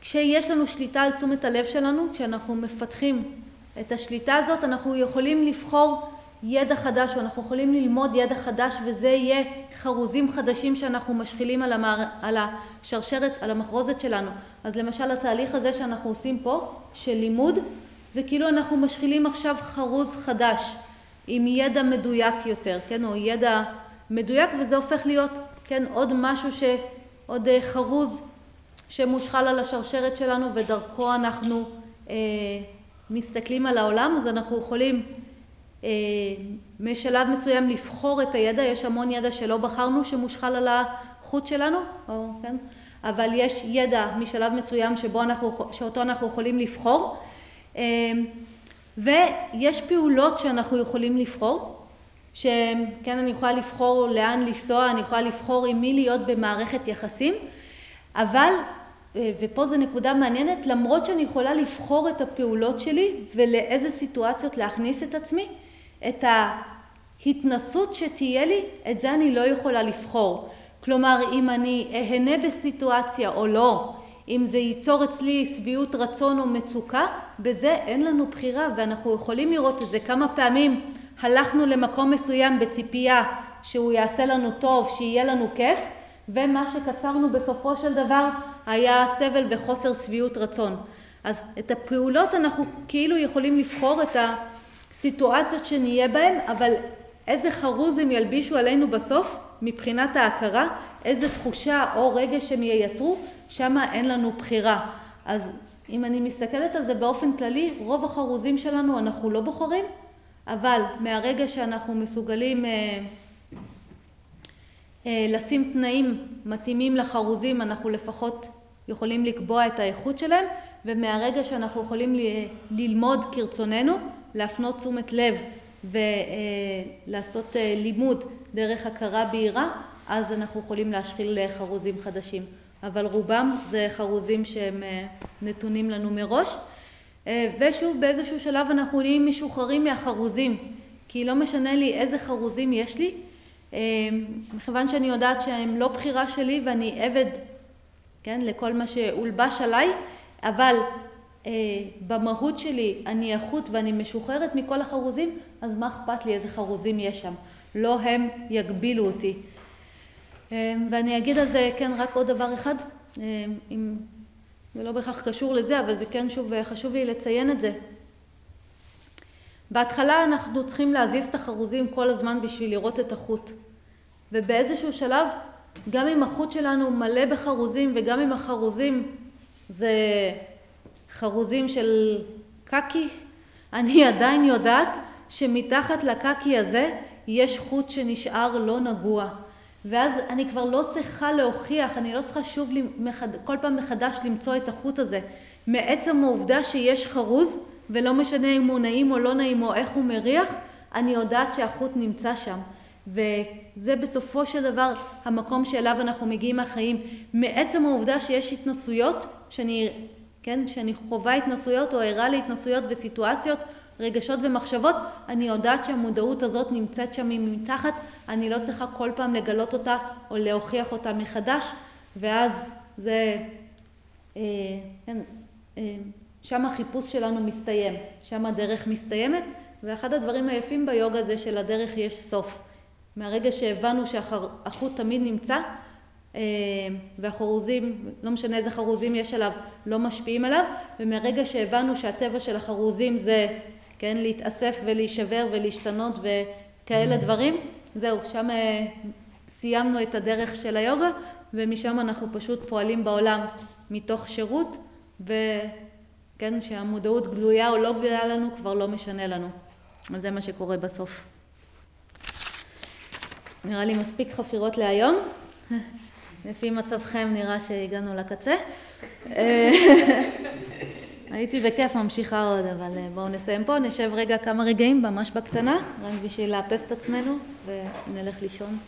כשיש לנו שליטה על תשומת הלב שלנו, כשאנחנו מפתחים את השליטה הזאת, אנחנו יכולים לבחור ידע חדש, או אנחנו יכולים ללמוד ידע חדש, וזה יהיה חרוזים חדשים שאנחנו משחילים על השרשרת, על המחרוזת שלנו. אז למשל, התהליך הזה שאנחנו עושים פה, של לימוד, זה כאילו אנחנו משחילים עכשיו חרוז חדש, עם ידע מדויק יותר, כן? או ידע מדויק, וזה הופך להיות, כן, עוד משהו שעוד חרוז שמושחל על השרשרת שלנו, ודרכו אנחנו מסתכלים על העולם. אז אנחנו יכולים משלב מסוים לבחור את הידע. יש המון ידע שלא בחרנו שמושחל על החוט שלנו, או, כן? אבל יש ידע משלב מסוים שבו שאותו אנחנו יכולים לבחור, ויש פעולות שאנחנו יכולים לבחור, שכן, אני יכולה לבחור לאן לנסוע, אני יכולה לבחור עם מי להיות במערכת יחסים, אבל, ופה זו נקודה מעניינת, למרות שאני יכולה לבחור את הפעולות שלי ולאיזה סיטואציות להכניס את עצמי, את ההתנסות שתהיה לי, את זה אני לא יכולה לבחור. כלומר, אם אני אהנה בסיטואציה או לא, אם זה ייצור אצלי סביעות רצון או מצוקה, בזה אין לנו בחירה, ואנחנו יכולים לראות את זה. כמה פעמים הלכנו למקום מסוים בציפייה שהוא יעשה לנו טוב, שיהיה לנו כיף, ומה שקצרנו בסופו של דבר היה סבל וחוסר סביעות רצון. אז את הפעולות אנחנו כאילו יכולים לבחור, את הסיטואציות שנהיה בהן, אבל איזה חרוז הם ילבישו עלינו בסוף, מבחינת ההכרה, איזה תחושה או רגש שהם ייצרו, שמה אין לנו בחירה. אז אם אני מסתכלת על זה באופן כללי, רוב החרוזים שלנו אנחנו לא בוחרים, אבל מהרגע שאנחנו מסוגלים לשים תנאים מתאימים לחרוזים, אנחנו לפחות יכולים לקבוע את האיכות שלהם, ומהרגע שאנחנו יכולים ללמוד כרצוננו, להפנות תשומת לב ולעשות לימוד דרך הכרה בהירה, אז אנחנו יכולים להשחיל חרוזים חדשים. אבל רובם זה חרוזים שהם נתונים לנו מראש. ושוב, באיזשהו שלב אנחנו נהיים משוחררים מהחרוזים, כי לא משנה לי איזה חרוזים יש לי, מכיוון שאני יודעת שהם לא בחירה שלי ואני עבד, כן, לכל מה שאולבש עליי, אבל במהות שלי אני איכות ואני משוחררת מכל החרוזים, אז מה אכפת לי איזה חרוזים יש שם? לא הם יגבילו אותי. ואני אגיד על זה, כן, רק עוד דבר אחד, אם זה לא בהכרח קשור לזה, אבל זה כן שוב חשוב לי לציין את זה. בהתחלה אנחנו צריכים להזיז את החרוזים כל הזמן בשביל לראות את החוט. ובאיזשהו שלב, גם אם החוט שלנו מלא בחרוזים, וגם אם החרוזים זה חרוזים של קקי, אני עדיין יודעת שמתחת לקקי הזה יש חוט שנשאר לא נגוע. ואז אני כבר לא צריכה להוכיח, אני לא צריכה שוב כל פעם מחדש למצוא את החוט הזה. מעצם העובדה שיש חרוז, ולא משנה אם הוא נעים או לא נעים או איך הוא מריח, אני יודעת שהחוט נמצא שם. וזה בסופו של דבר המקום שאליו אנחנו מגיעים מהחיים. מעצם העובדה שיש התנסויות, שאני חווה התנסויות או ערה להתנסויות וסיטואציות, רגשות ומחשבות, אני יודעת שהמודעות הזאת נמצאת שם מתחת, אני לא צריכה כל פעם לגלות אותה או להוכיח אותה מחדש, ואז זה, שם החיפוש שלנו מסתיים, שם הדרך מסתיימת, ואחד הדברים היפים ביוגה זה שלדרך יש סוף. מהרגע שהבנו שהחוט תמיד נמצא, והחרוזים, לא משנה איזה חרוזים יש עליו, לא משפיעים עליו, ומהרגע שהבנו שהטבע של החרוזים זה, כן, להתאסף ולהישבר ולהשתנות וכאלה דברים, זהו, שם סיימנו את הדרך של היוגה, ומשם אנחנו פשוט פועלים בעולם מתוך שירות, וכן, שהמודעות גלויה או לא גלויה לנו כבר לא משנה לנו. אז זה מה שקורה בסוף. נראה לי מספיק חפירות להיום. לפי מצבכם נראה שהגענו לקצה. הייתי בכיף ממשיכה עוד, אבל בואו נסיים פה, נשב רגע כמה רגעים ממש בקטנה, רק בשביל לאפס את עצמנו ונלך לישון.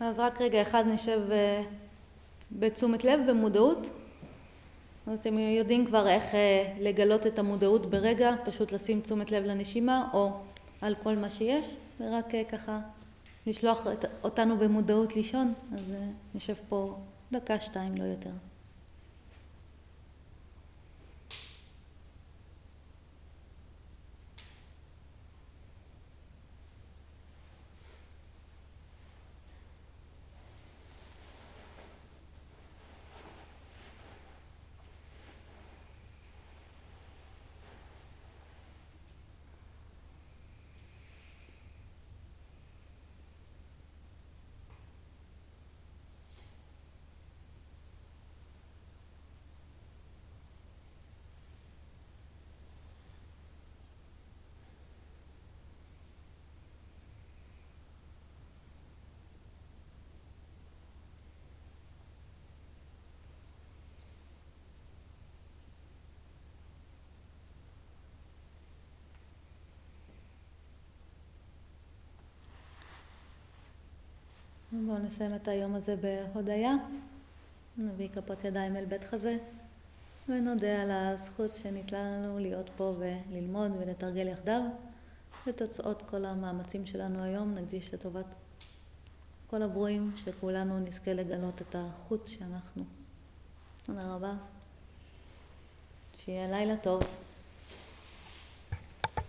אז רק רגע אחד נשב בתשומת לב, במודעות. אז אתם יודעים כבר איך לגלות את המודעות ברגע, פשוט לשים תשומת לב לנשימה או על כל מה שיש, ורק ככה לשלוח אותנו במודעות לישון. אז נשב פה דקה, שתיים, לא יותר. בואו נסיים את היום הזה בהודיה. נביא כפות ידיים אל בית חזה ונודה על הזכות שניתנה לנו להיות פה וללמוד ולתרגל יחדיו. ותוצאות כל המאמצים שלנו היום נקדיש לטובת כל הברואים, שכולנו נזכה לגלות את החוט שאנחנו. תודה רבה. שיהיה לילה טוב.